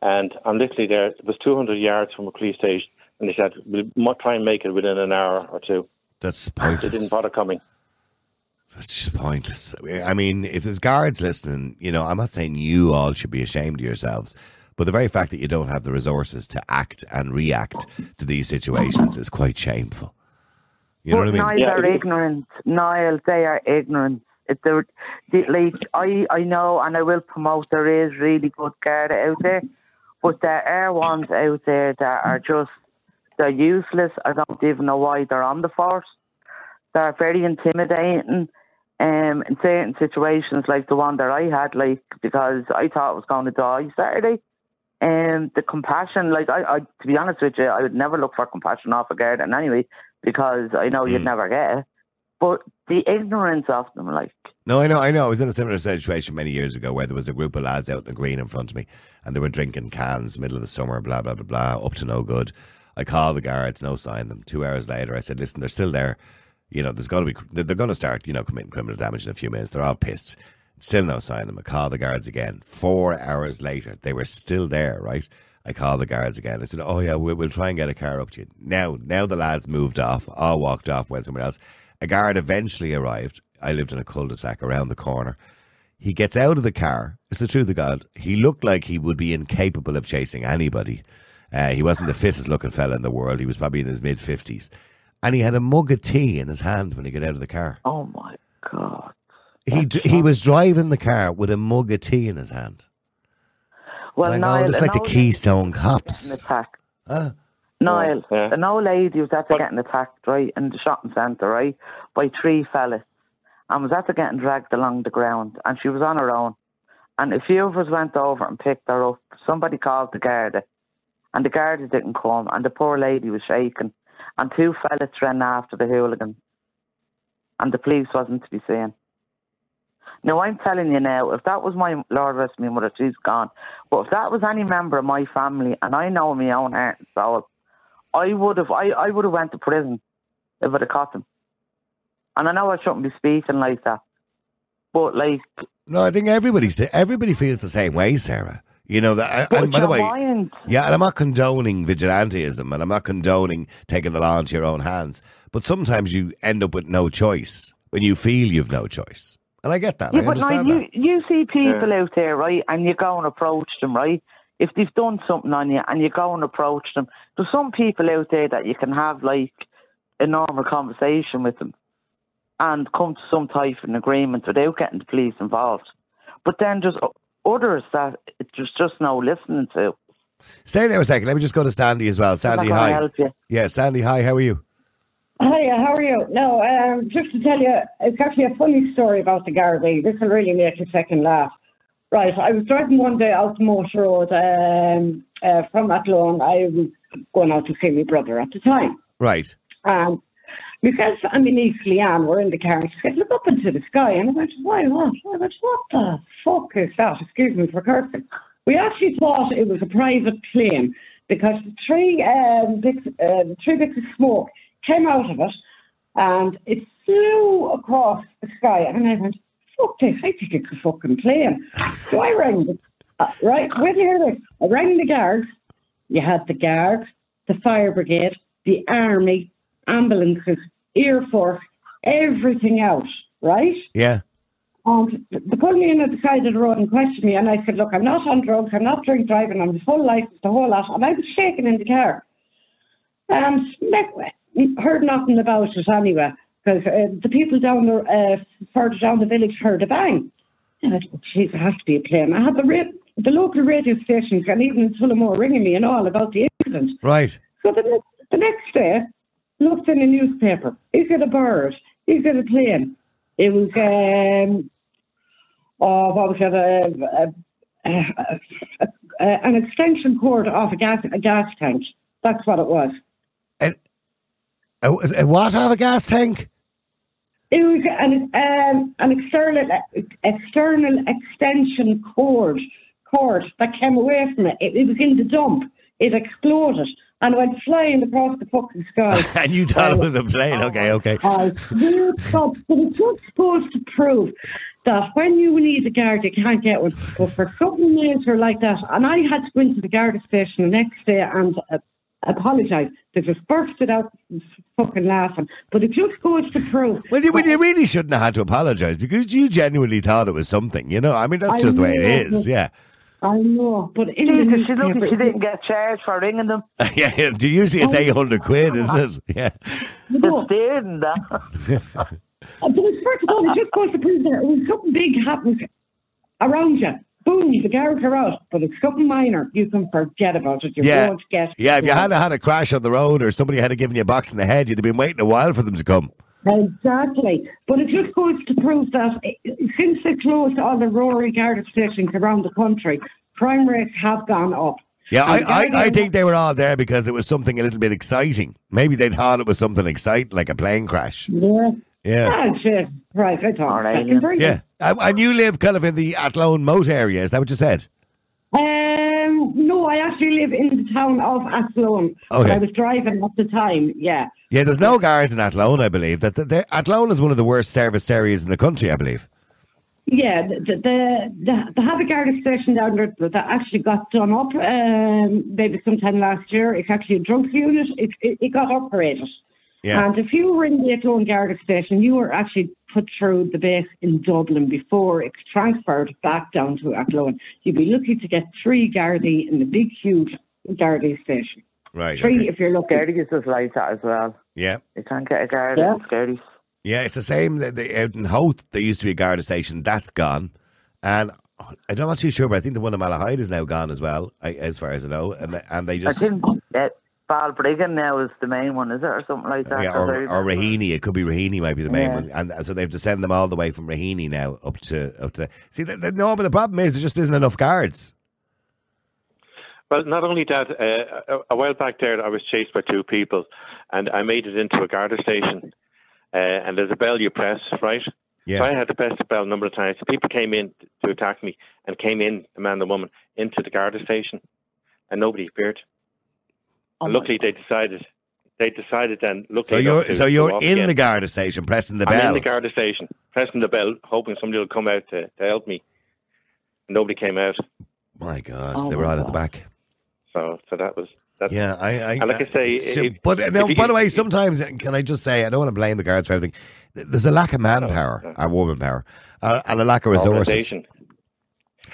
and I'm literally there, it was two hundred yards from a police station, and they said, we'll try and make it within an hour or two. That's pointless. They didn't bother coming. That's just pointless. I mean, if there's guards listening, you know, I'm not saying you all should be ashamed of yourselves, but the very fact that you don't have the resources to act and react to these situations is quite shameful. You know but what I mean? Niall, yeah. they're ignorant. Niall, they are ignorant. If they're, they, like, I, I know, and I will promote, there is really good Garda out there, but there are ones out there that are just, they're useless. I don't even know why they're on the force. They're very intimidating um, in certain situations, like the one that I had, like, because I thought I was going to die Saturday. And um, the compassion, like, I, I, to be honest with you, I would never look for compassion off a garden anyway, because I know you'd mm. never get it. But the ignorance of them, like... No, I know, I know. I was in a similar situation many years ago where there was a group of lads out in the green in front of me, and they were drinking cans, middle of the summer, blah, blah, blah, blah, up to no good. I called the guards, no sign them. Two hours later, I said, listen, they're still there. You know, there's going to be, they're going to start, you know, committing criminal damage in a few minutes. They're all pissed. Still no sign of them. I call the guards again. Four hours later, they were still there, right? I call the guards again. I said, oh, yeah, we'll, we'll try and get a car up to you. Now, now the lads moved off, all walked off, went somewhere else. A guard eventually arrived. I lived in a cul-de-sac around the corner. He gets out of the car. It's the truth of God. He looked like he would be incapable of chasing anybody. Uh, he wasn't the fittest looking fella in the world. He was probably in his mid fifties. And he had a mug of tea in his hand when he got out of the car. Oh, my God. He d- he was driving the car with a mug of tea in his hand. Well, like, Niall... Oh, it's like the Keystone Cops. Huh? Niall, yeah. an old lady was after getting attacked, right, in the shopping centre, right, by three fellas, and was after getting dragged along the ground, and she was on her own. And a few of us went over and picked her up. Somebody called the Garda, and the Garda didn't come, and the poor lady was shaking. And two fellas ran after the hooligans. And the police wasn't to be seen. Now, I'm telling you now, if that was my, Lord rest me mother, she's gone. But if that was any member of my family, and I know my own heart and soul, I would have, I, I would have went to prison if I'd have caught them. And I know I shouldn't be speaking like that. But, like... No, I think everybody, everybody feels the same way, Sarah. You know, that, and by the way, mind. yeah, and I'm not condoning vigilantism, and I'm not condoning taking the law into your own hands, but sometimes you end up with no choice when you feel you've no choice. And I get that. Yeah, I but understand now, that. You, you see people yeah. out there, right, and you go and approach them, right? If they've done something on you and you go and approach them, there's some people out there that you can have, like, a normal conversation with them and come to some type of an agreement without getting the police involved. But then there's... others that there's just no listening to. Stay there a second. Let me just go to Sandy as well. Sandy, hi. Help you. Yeah, Sandy, hi. How are you? Hiya, how are you? No, um, just to tell you, it's actually a funny story about the Garda. This will really make you second laugh. Right, I was driving one day out the motor road um, uh, from Athlone. I was going out to see my brother at the time. Right. Um, because I'm in East Leanne, we're in the car, and she said, look up into the sky. And I went, why what? I went, what the fuck is that? Excuse me for cursing. We actually thought it was a private plane because three um, bits, uh, three bits of smoke came out of it and it flew across the sky. And I went, fuck this, I think it's a fucking plane. So I rang the, uh, right, wait here, this. I rang the guards. You had the guards, the fire brigade, the army, ambulances, Air Force, everything else, right? Yeah. Um, they pulled me in at the side of the road and questioned me, and I said, look, I'm not on drugs, I'm not drink driving, I'm full license, the whole lot, and I was shaking in the car. Um, heard nothing about it anyway, because uh, the people down the uh, further down the village heard a bang. And I thought, geez, it has to be a plane. I had the ra- the local radio stations and even Tullamore ringing me and all about the incident. Right. So the next, the next day, looked in the newspaper. Is it a bird? Is it a plane? It was um, oh, what was it? A, a, a, a, a, an extension cord off a gas a gas tank. That's what it was. A, a what of a gas tank? It was an um, an external external extension cord cord that came away from it. It, it was in the dump. It exploded and went flying across the fucking sky. And you thought um, it was a plane? Okay, okay. Uh, so it's not supposed to prove that when you need a guard, you can't get one. But for something major like that, and I had to go into the Garda station the next day and uh, apologise. They just bursted out fucking laughing. But it just goes to prove. Well, you, well, you really shouldn't have had to apologise because you genuinely thought it was something, you know? I mean, that's I just the way it is, yeah. I know, but in Jesus, the she looked, she didn't get charged for ringing them. yeah, usually it's eight hundred quid, isn't it? Yeah, no. Didn't that. But first of all, it just goes to prove that when something big happens around you, boom, the guards are out. But if something minor, you can forget about it. You yeah. won't get. Yeah, if you had had a crash on the road or somebody had given you a box in the head, you'd have been waiting a while for them to come. Exactly. But it just goes to prove that since they closed all the rural Garda stations around the country, crime rates have gone up. Yeah, I, I, I think they were all there because it was something a little bit exciting. Maybe they thought it was something exciting, like a plane crash. Yeah. Yeah. Oh, shit. Right, that's all right. Yeah. And, and you live kind of in the Athlone moat area, is that what you said? Um, no, I actually live in the town of Athlone. Okay. I was driving at the time, yeah. Yeah, there's no guards in Athlone, I believe. That the, Athlone is one of the worst serviced areas in the country, I believe. Yeah, the the, the, the Havoc Garda station down there that actually got done up um, maybe sometime last year. It's actually a drug unit. It, it, it got upgraded. Yeah. And if you were in the Athlone Garda station, you were actually put through the base in Dublin before it's transferred back down to Athlone. You'd be lucky to get three Gardaí in the big, huge Gardaí station. Right. Three, okay. If you're lucky. Gardaí is just like that as well. Yeah. You can't get a Garda yeah. with Gardaí. Yeah, it's the same. Out in Hoth, there used to be a Garda station. That's gone. And I'm not too sure, but I think the one in Malahide is now gone as well, as far as I know. And, and they just... I think uh, Balbriggan now is the main one, is it? Or something like that? Yeah, or, or Rahini. It could be Rahini might be the main yeah. one. And so they have to send them all the way from Rahini now up to... up to. See, the, the, no, but the problem is there just isn't enough guards. Well, not only that, uh, a, a while back there, I was chased by two people, and I made it into a Garda station. Uh, and there's a bell you press, right? Yeah. So I had to press the bell a number of times. People came in to attack me, and came in, the man, the woman, into the Garda station, and nobody appeared. Oh, and luckily, they decided. They decided then. So you're to, so you're in again. the Garda station, pressing the bell. I'm in the Garda station, pressing the bell, hoping somebody will come out to, to help me. And nobody came out. My God, oh, they were out at the back. So, so that was that. Yeah, I, I and like I say, it, but it, now, by you, the way, sometimes can I just say I don't want to blame the guards for everything. There's a lack of manpower no, no. or woman power, uh, and a lack of resources.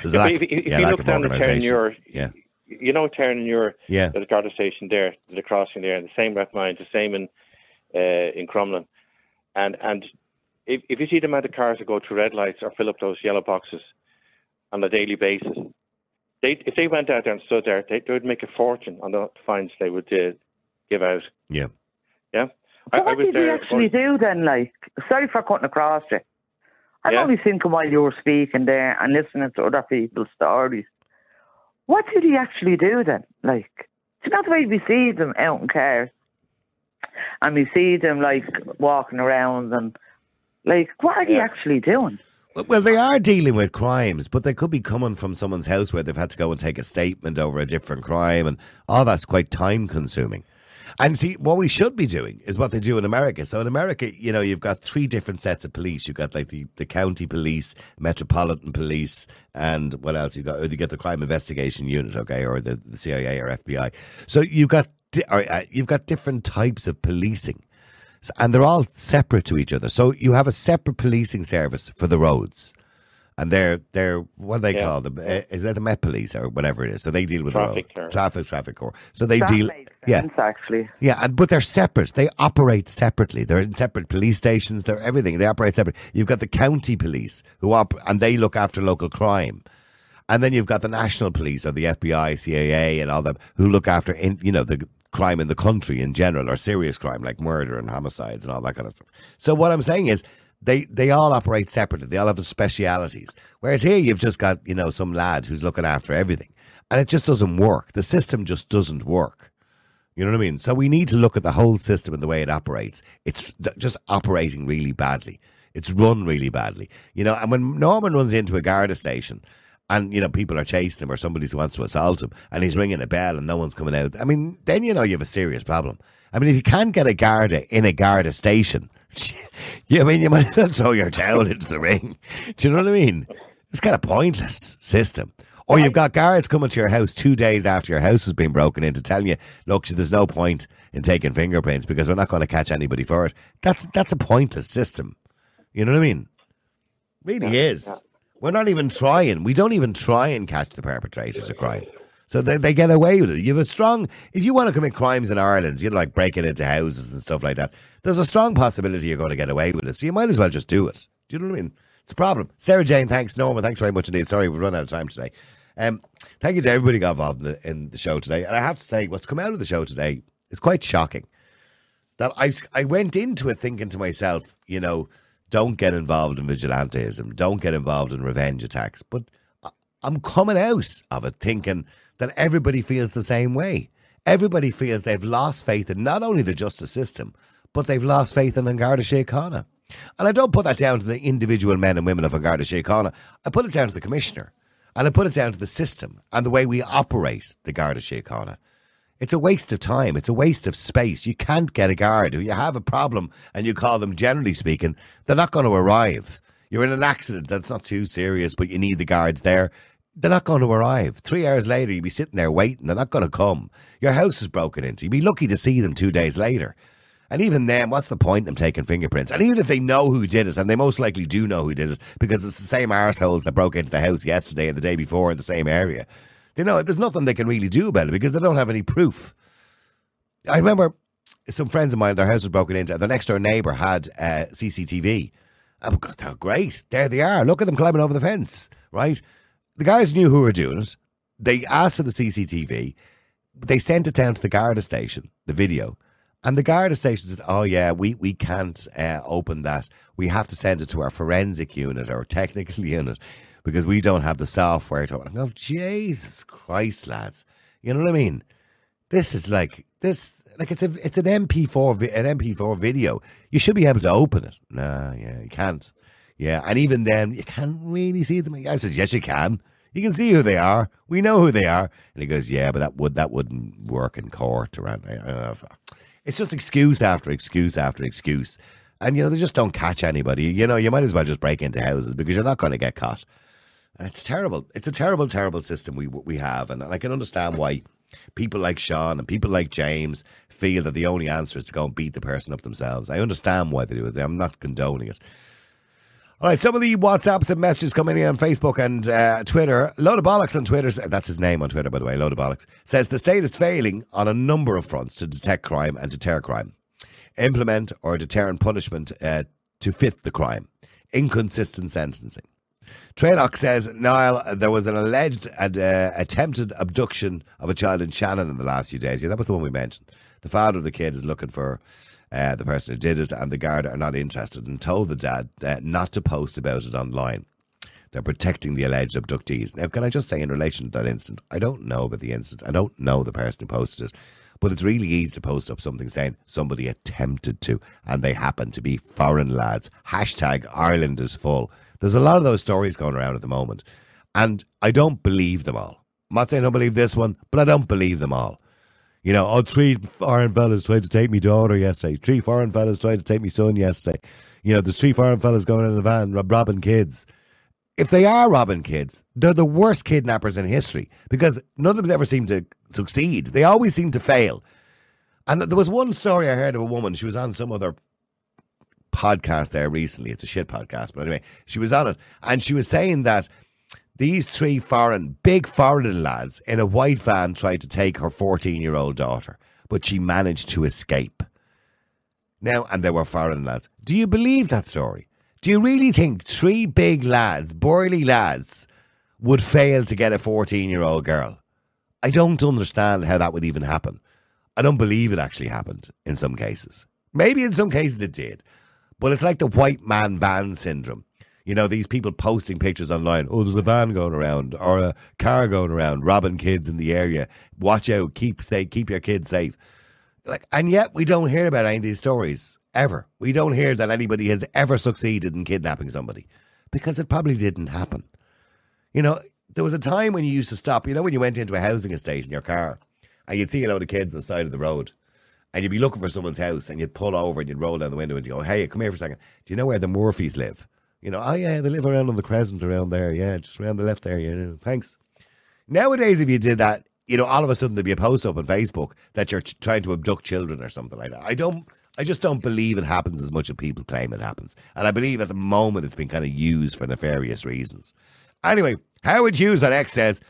There's a lack, if, if, if yeah, you lack look of down organisation. Yeah, you know, Terranure. Yeah, there's a Garda station there, the crossing there, and the same Red Mine, the same in uh, in Crumlin, and and if, if you see the amount of cars that go through red lights or fill up those yellow boxes on a daily basis. They, if they went out there and stood there, they, they would make a fortune on the fines they would uh, give out. Yeah. Yeah. Well, I, what I was did you actually do then, like? Sorry for cutting across you. I'm yeah. only thinking while you were speaking there and listening to other people's stories. What did he actually do then? Like, it's not the way we see them out in cars. And we see them, like, walking around and, like, what are yeah. they actually doing? Well, they are dealing with crimes, but they could be coming from someone's house where they've had to go and take a statement over a different crime, and all that's quite time-consuming. And see, what we should be doing is what they do in America. So in America, you know, you've got three different sets of police. You've got, like, the, the county police, metropolitan police, and what else you've got? Or you get the crime investigation unit, okay, or the, the C I A or F B I. So you've got, di- or, uh, you've got different types of policing. And they're all separate to each other. So you have a separate policing service for the roads. and they're they're what do they yeah. call them? Yeah. Is that the Met Police or whatever it is? So they deal with traffic the road. traffic, traffic corps. So they that deal. Makes sense, yeah, actually. Yeah, and, but they're separate. They operate separately. They're in separate police stations. They're everything. They operate separate. You've got the county police who op- and they look after local crime. And then you've got the national police or the F B I, C I A and all them who look after, in, you know, the crime in the country in general or serious crime like murder and homicides and all that kind of stuff. So what I'm saying is they, they all operate separately. They all have their specialities. Whereas here you've just got, you know, some lad who's looking after everything. And it just doesn't work. The system just doesn't work. You know what I mean? So we need to look at the whole system and the way it operates. It's just operating really badly. It's run really badly. You know, and when Norman runs into a Garda station, and, you know, people are chasing him or somebody wants to assault him and he's ringing a bell and no one's coming out. I mean, then you know you have a serious problem. I mean, if you can't get a Garda in a Garda station, you, I mean, you might as well throw your towel into the ring. Do you know what I mean? It's kind of pointless system. Or you've got guards coming to your house two days after your house has been broken into telling you, look, there's no point in taking fingerprints because we're not going to catch anybody for it. That's, that's a pointless system. You know what I mean? Really yeah, is. Yeah. We're not even trying. We don't even try and catch the perpetrators of crime. So they, they get away with it. You have a strong... If you want to commit crimes in Ireland, you know, like breaking into houses and stuff like that, there's a strong possibility you're going to get away with it. So you might as well just do it. Do you know what I mean? It's a problem. Sarah Jane, thanks. Norman, thanks very much indeed. Sorry, we've run out of time today. Um, thank you to everybody who got involved in the, in the show today. And I have to say, what's come out of the show today is quite shocking. That I, I went into it thinking to myself, you know, don't get involved in vigilantism. Don't get involved in revenge attacks. But I'm coming out of it thinking that everybody feels the same way. Everybody feels they've lost faith in not only the justice system, but they've lost faith in Garda Síochána. And I don't put that down to the individual men and women of Garda Síochána. I put it down to the commissioner. And I put it down to the system and the way we operate the Garda Síochána. It's a waste of time. It's a waste of space. You can't get a guard. If you have a problem and you call them, generally speaking, they're not going to arrive. You're in an accident. That's not too serious, but you need the guards there. They're not going to arrive. Three hours later, you'll be sitting there waiting. They're not going to come. Your house is broken into. You'll be lucky to see them two days later. And even then, what's the point in them taking fingerprints? And even if they know who did it, and they most likely do know who did it, because it's the same arseholes that broke into the house yesterday and the day before in the same area. You know, there's nothing they can really do about it because they don't have any proof. I remember some friends of mine, their house was broken into and their next door neighbour had uh, C C T V. Oh, God, how great. There they are. Look at them climbing over the fence, right? The guys knew who were doing it. They asked for the C C T V. They sent it down to the Garda station, the video. And the Garda station said, oh, yeah, we, we can't uh, open that. We have to send it to our forensic unit, our technical unit, because we don't have the software to it. I'm going, Jesus Christ, lads. You know what I mean? This is like, this, like it's a, it's an M P four, an M P four video. You should be able to open it. Nah, yeah, you can't. Yeah, and even then, you can't really see them. I said, yes, you can. You can see who they are. We know who they are. And he goes, yeah, but that would, that wouldn't work in court. Around. Uh, it's just excuse after excuse after excuse. And, you know, they just don't catch anybody. You know, you might as well just break into houses because you're not going to get caught. It's terrible. It's a terrible, terrible system we we have. And I can understand why people like Sean and people like James feel that the only answer is to go and beat the person up themselves. I understand why they do it. I'm not condoning it. All right, some of the WhatsApps and messages coming in on Facebook and uh, Twitter. Load of Bollocks on Twitter, that's his name on Twitter, by the way, Load of Bollocks, says the state is failing on a number of fronts to detect crime and deter crime. Implement or deterrent punishment uh, to fit the crime. Inconsistent sentencing. Traylock says, Niall, there was an alleged ad, uh, attempted abduction of a child in Shannon in the last few days. Yeah, that was the one we mentioned. The father of the kid is looking for uh, the person who did it, and the Garda are not interested and told the dad uh, not to post about it online. They're protecting the alleged abductees. Now, can I just say in relation to that incident, I don't know about the incident. I don't know the person who posted it. But it's really easy to post up something saying somebody attempted to, and they happen to be foreign lads. Hashtag Ireland is full. There's a lot of those stories going around at the moment. And I don't believe them all. I'm not saying I don't believe this one, but I don't believe them all. You know, oh, three foreign fellas tried to take me daughter yesterday. Three foreign fellas tried to take me son yesterday. You know, there's three foreign fellas going in a van robbing kids. If they are robbing kids, they're the worst kidnappers in history because none of them ever seem to succeed. They always seem to fail. And there was one story I heard of a woman. She was on some other podcast there recently. It's a shit podcast, but anyway, she was on it, and she was saying that these three foreign, big foreign lads in a white van tried to take her fourteen-year-old daughter, but she managed to escape. Now, and they were foreign lads. Do you believe that story? Do you really think three big lads, burly lads, would fail to get a fourteen-year-old girl? I don't understand how that would even happen. I don't believe it actually happened in some cases. Maybe in some cases it did. But it's like the white man van syndrome. You know, these people posting pictures online. Oh, there's a van going around or a car going around, robbing kids in the area. Watch out. Keep safe. Keep your kids safe. Like, and yet we don't hear about any of these stories ever. We don't hear that anybody has ever succeeded in kidnapping somebody because it probably didn't happen. You know, there was a time when you used to stop, you know, when you went into a housing estate in your car and you'd see a load of kids on the side of the road and you'd be looking for someone's house and you'd pull over and you'd roll down the window and you go, hey, come here for a second. Do you know where the Murphys live? You know, oh yeah, they live around on the Crescent around there. Yeah, just around the left there. You know, thanks. Nowadays, if you did that, you know, all of a sudden there'd be a post up on Facebook that you're trying to abduct children or something like that. I don't, I just don't believe it happens as much as people claim it happens. And I believe at the moment it's been kind of used for nefarious reasons. Anyway, Howard Hughes on X says,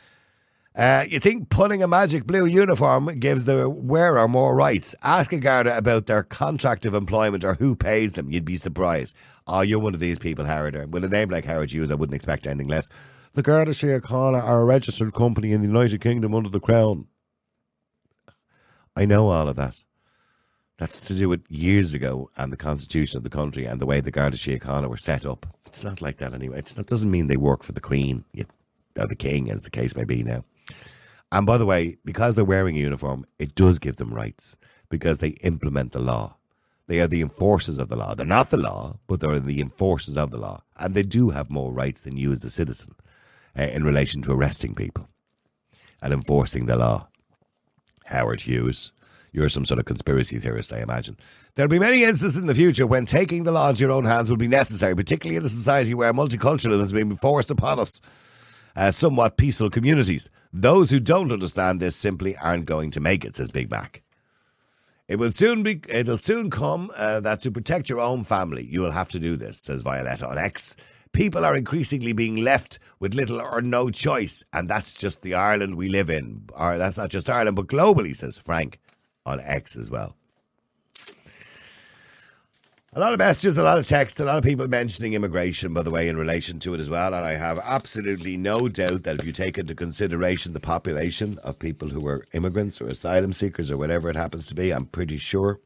uh, you think putting a magic blue uniform gives the wearer more rights? Ask a Garda about their contract of employment or who pays them. You'd be surprised. Oh, you're one of these people, Howard. With a name like Howard Hughes, I wouldn't expect anything less. The Garda Síochána are a registered company in the United Kingdom under the Crown. I know all of that. That's to do with years ago and the constitution of the country and the way the Garda Síochána were set up. It's not like that anyway. It's not, it doesn't mean they work for the Queen, or the King, as the case may be now. And by the way, because they're wearing a uniform, it does give them rights because they implement the law. They are the enforcers of the law. They're not the law, but they're the enforcers of the law. And they do have more rights than you as a citizen uh, in relation to arresting people and enforcing the law. Howard Hughes. You're some sort of conspiracy theorist, I imagine. There'll be many instances in the future when taking the law into your own hands will be necessary, particularly in a society where multiculturalism has been forced upon us, uh, somewhat peaceful communities. Those who don't understand this simply aren't going to make it, says Big Mac. It will soon be. It'll soon come uh, that to protect your own family, you will have to do this, says Violetta on X. People are increasingly being left with little or no choice, and that's just the Ireland we live in. Or that's not just Ireland, but globally, says Frank on X as well. A lot of messages, a lot of texts, a lot of people mentioning immigration, by the way, in relation to it as well. And I have absolutely no doubt that if you take into consideration the population of people who are immigrants or asylum seekers or whatever it happens to be, I'm pretty sure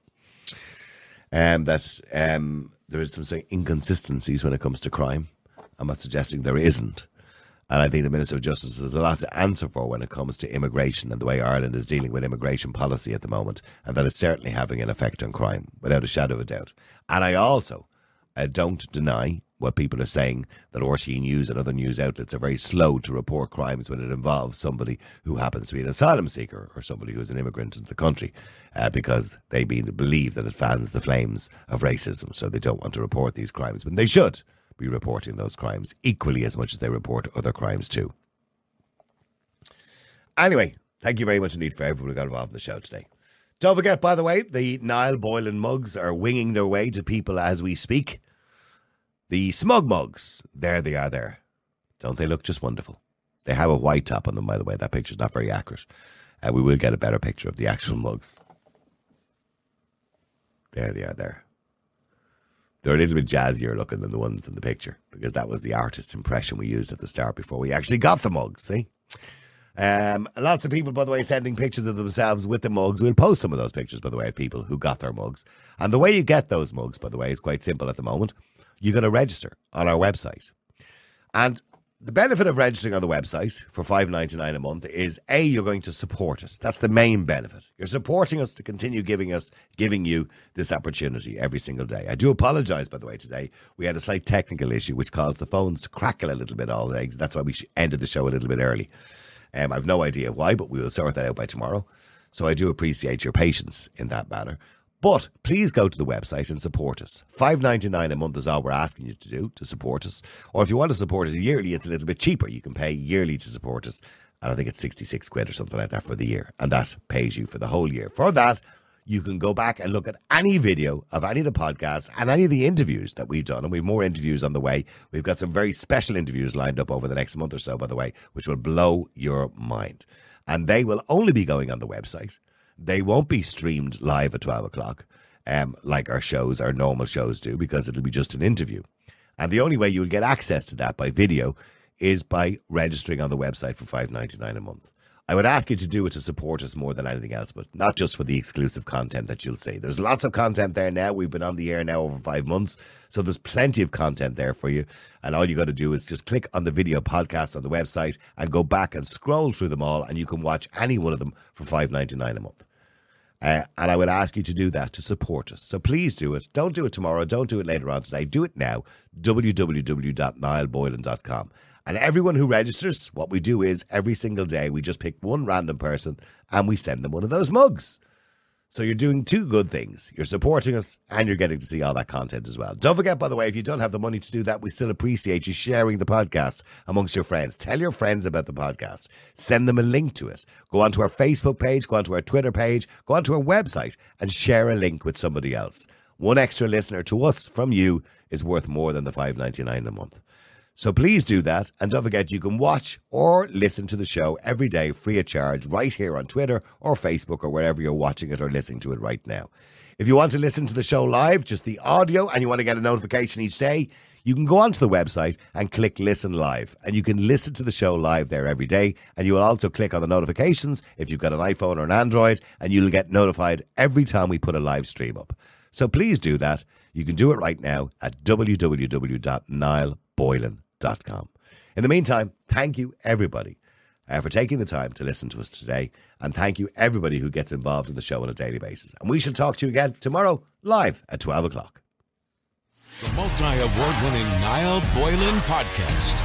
um, that um, there is some sort of inconsistencies when it comes to crime. I'm not suggesting there isn't. And I think the Minister of Justice has a lot to answer for when it comes to immigration and the way Ireland is dealing with immigration policy at the moment. And that is certainly having an effect on crime, without a shadow of a doubt. And I also uh, don't deny what people are saying, that R T É News and other news outlets are very slow to report crimes when it involves somebody who happens to be an asylum seeker or somebody who is an immigrant into the country uh, because they believe that it fans the flames of racism. So they don't want to report these crimes when they should be reporting those crimes equally as much as they report other crimes too. Anyway, thank you very much indeed for everyone who got involved in the show today. Don't forget, by the way, the Niall Boylan mugs are winging their way to people as we speak. The smug mugs, there they are there. Don't they look just wonderful? They have a white top on them, by the way. That picture's not very accurate. Uh, we will get a better picture of the actual mugs. There they are there. They're a little bit jazzier looking than the ones in the picture because that was the artist's impression we used at the start before we actually got the mugs, see? Um, lots of people, by the way, sending pictures of themselves with the mugs. We'll post some of those pictures, by the way, of people who got their mugs. And the way you get those mugs, by the way, is quite simple at the moment. You're going to register on our website. And the benefit of registering on the website for five ninety-nine a month is, A, you're going to support us. That's the main benefit. You're supporting us to continue giving us, giving you this opportunity every single day. I do apologise, by the way, today. We had a slight technical issue which caused the phones to crackle a little bit all day. That's why we ended the show a little bit early. Um, I've no idea why, but we will sort that out by tomorrow. So I do appreciate your patience in that matter. But please go to the website and support us. five ninety-nine a month is all we're asking you to do to support us. Or if you want to support us yearly, it's a little bit cheaper. You can pay yearly to support us. And I think it's sixty-six quid or something like that for the year. And that pays you for the whole year. For that, you can go back and look at any video of any of the podcasts and any of the interviews that we've done. And we have more interviews on the way. We've got some very special interviews lined up over the next month or so, by the way, which will blow your mind. And they will only be going on the website. They won't be streamed live at twelve o'clock um, like our shows, our normal shows do, because it'll be just an interview. And the only way you'll get access to that by video is by registering on the website for five ninety-nine a month. I would ask you to do it to support us more than anything else, but not just for the exclusive content that you'll see. There's lots of content there now. We've been on the air now over five months, so there's plenty of content there for you. And all you got to do is just click on the video podcast on the website and go back and scroll through them all, and you can watch any one of them for five ninety-nine a month. Uh, and I would ask you to do that to support us. So please do it. Don't do it tomorrow. Don't do it later on today. Do it now. w w w dot niall boylan dot com. And everyone who registers, what we do is every single day we just pick one random person and we send them one of those mugs. So you're doing two good things. You're supporting us and you're getting to see all that content as well. Don't forget, by the way, if you don't have the money to do that, we still appreciate you sharing the podcast amongst your friends. Tell your friends about the podcast. Send them a link to it. Go onto our Facebook page, go onto our Twitter page, go onto our website and share a link with somebody else. One extra listener to us from you is worth more than the five ninety-nine a month. So please do that. And don't forget, you can watch or listen to the show every day free of charge right here on Twitter or Facebook or wherever you're watching it or listening to it right now. If you want to listen to the show live, just the audio, and you want to get a notification each day, you can go onto the website and click Listen Live. And you can listen to the show live there every day. And you will also click on the notifications if you've got an iPhone or an Android, and you'll get notified every time we put a live stream up. So please do that. You can do it right now at w w w dot niall boylan dot com. In the meantime, thank you everybody uh, for taking the time to listen to us today, and thank you everybody who gets involved in the show on a daily basis. And we shall talk to you again tomorrow live at twelve o'clock. The multi-award winning Niall Boylan podcast.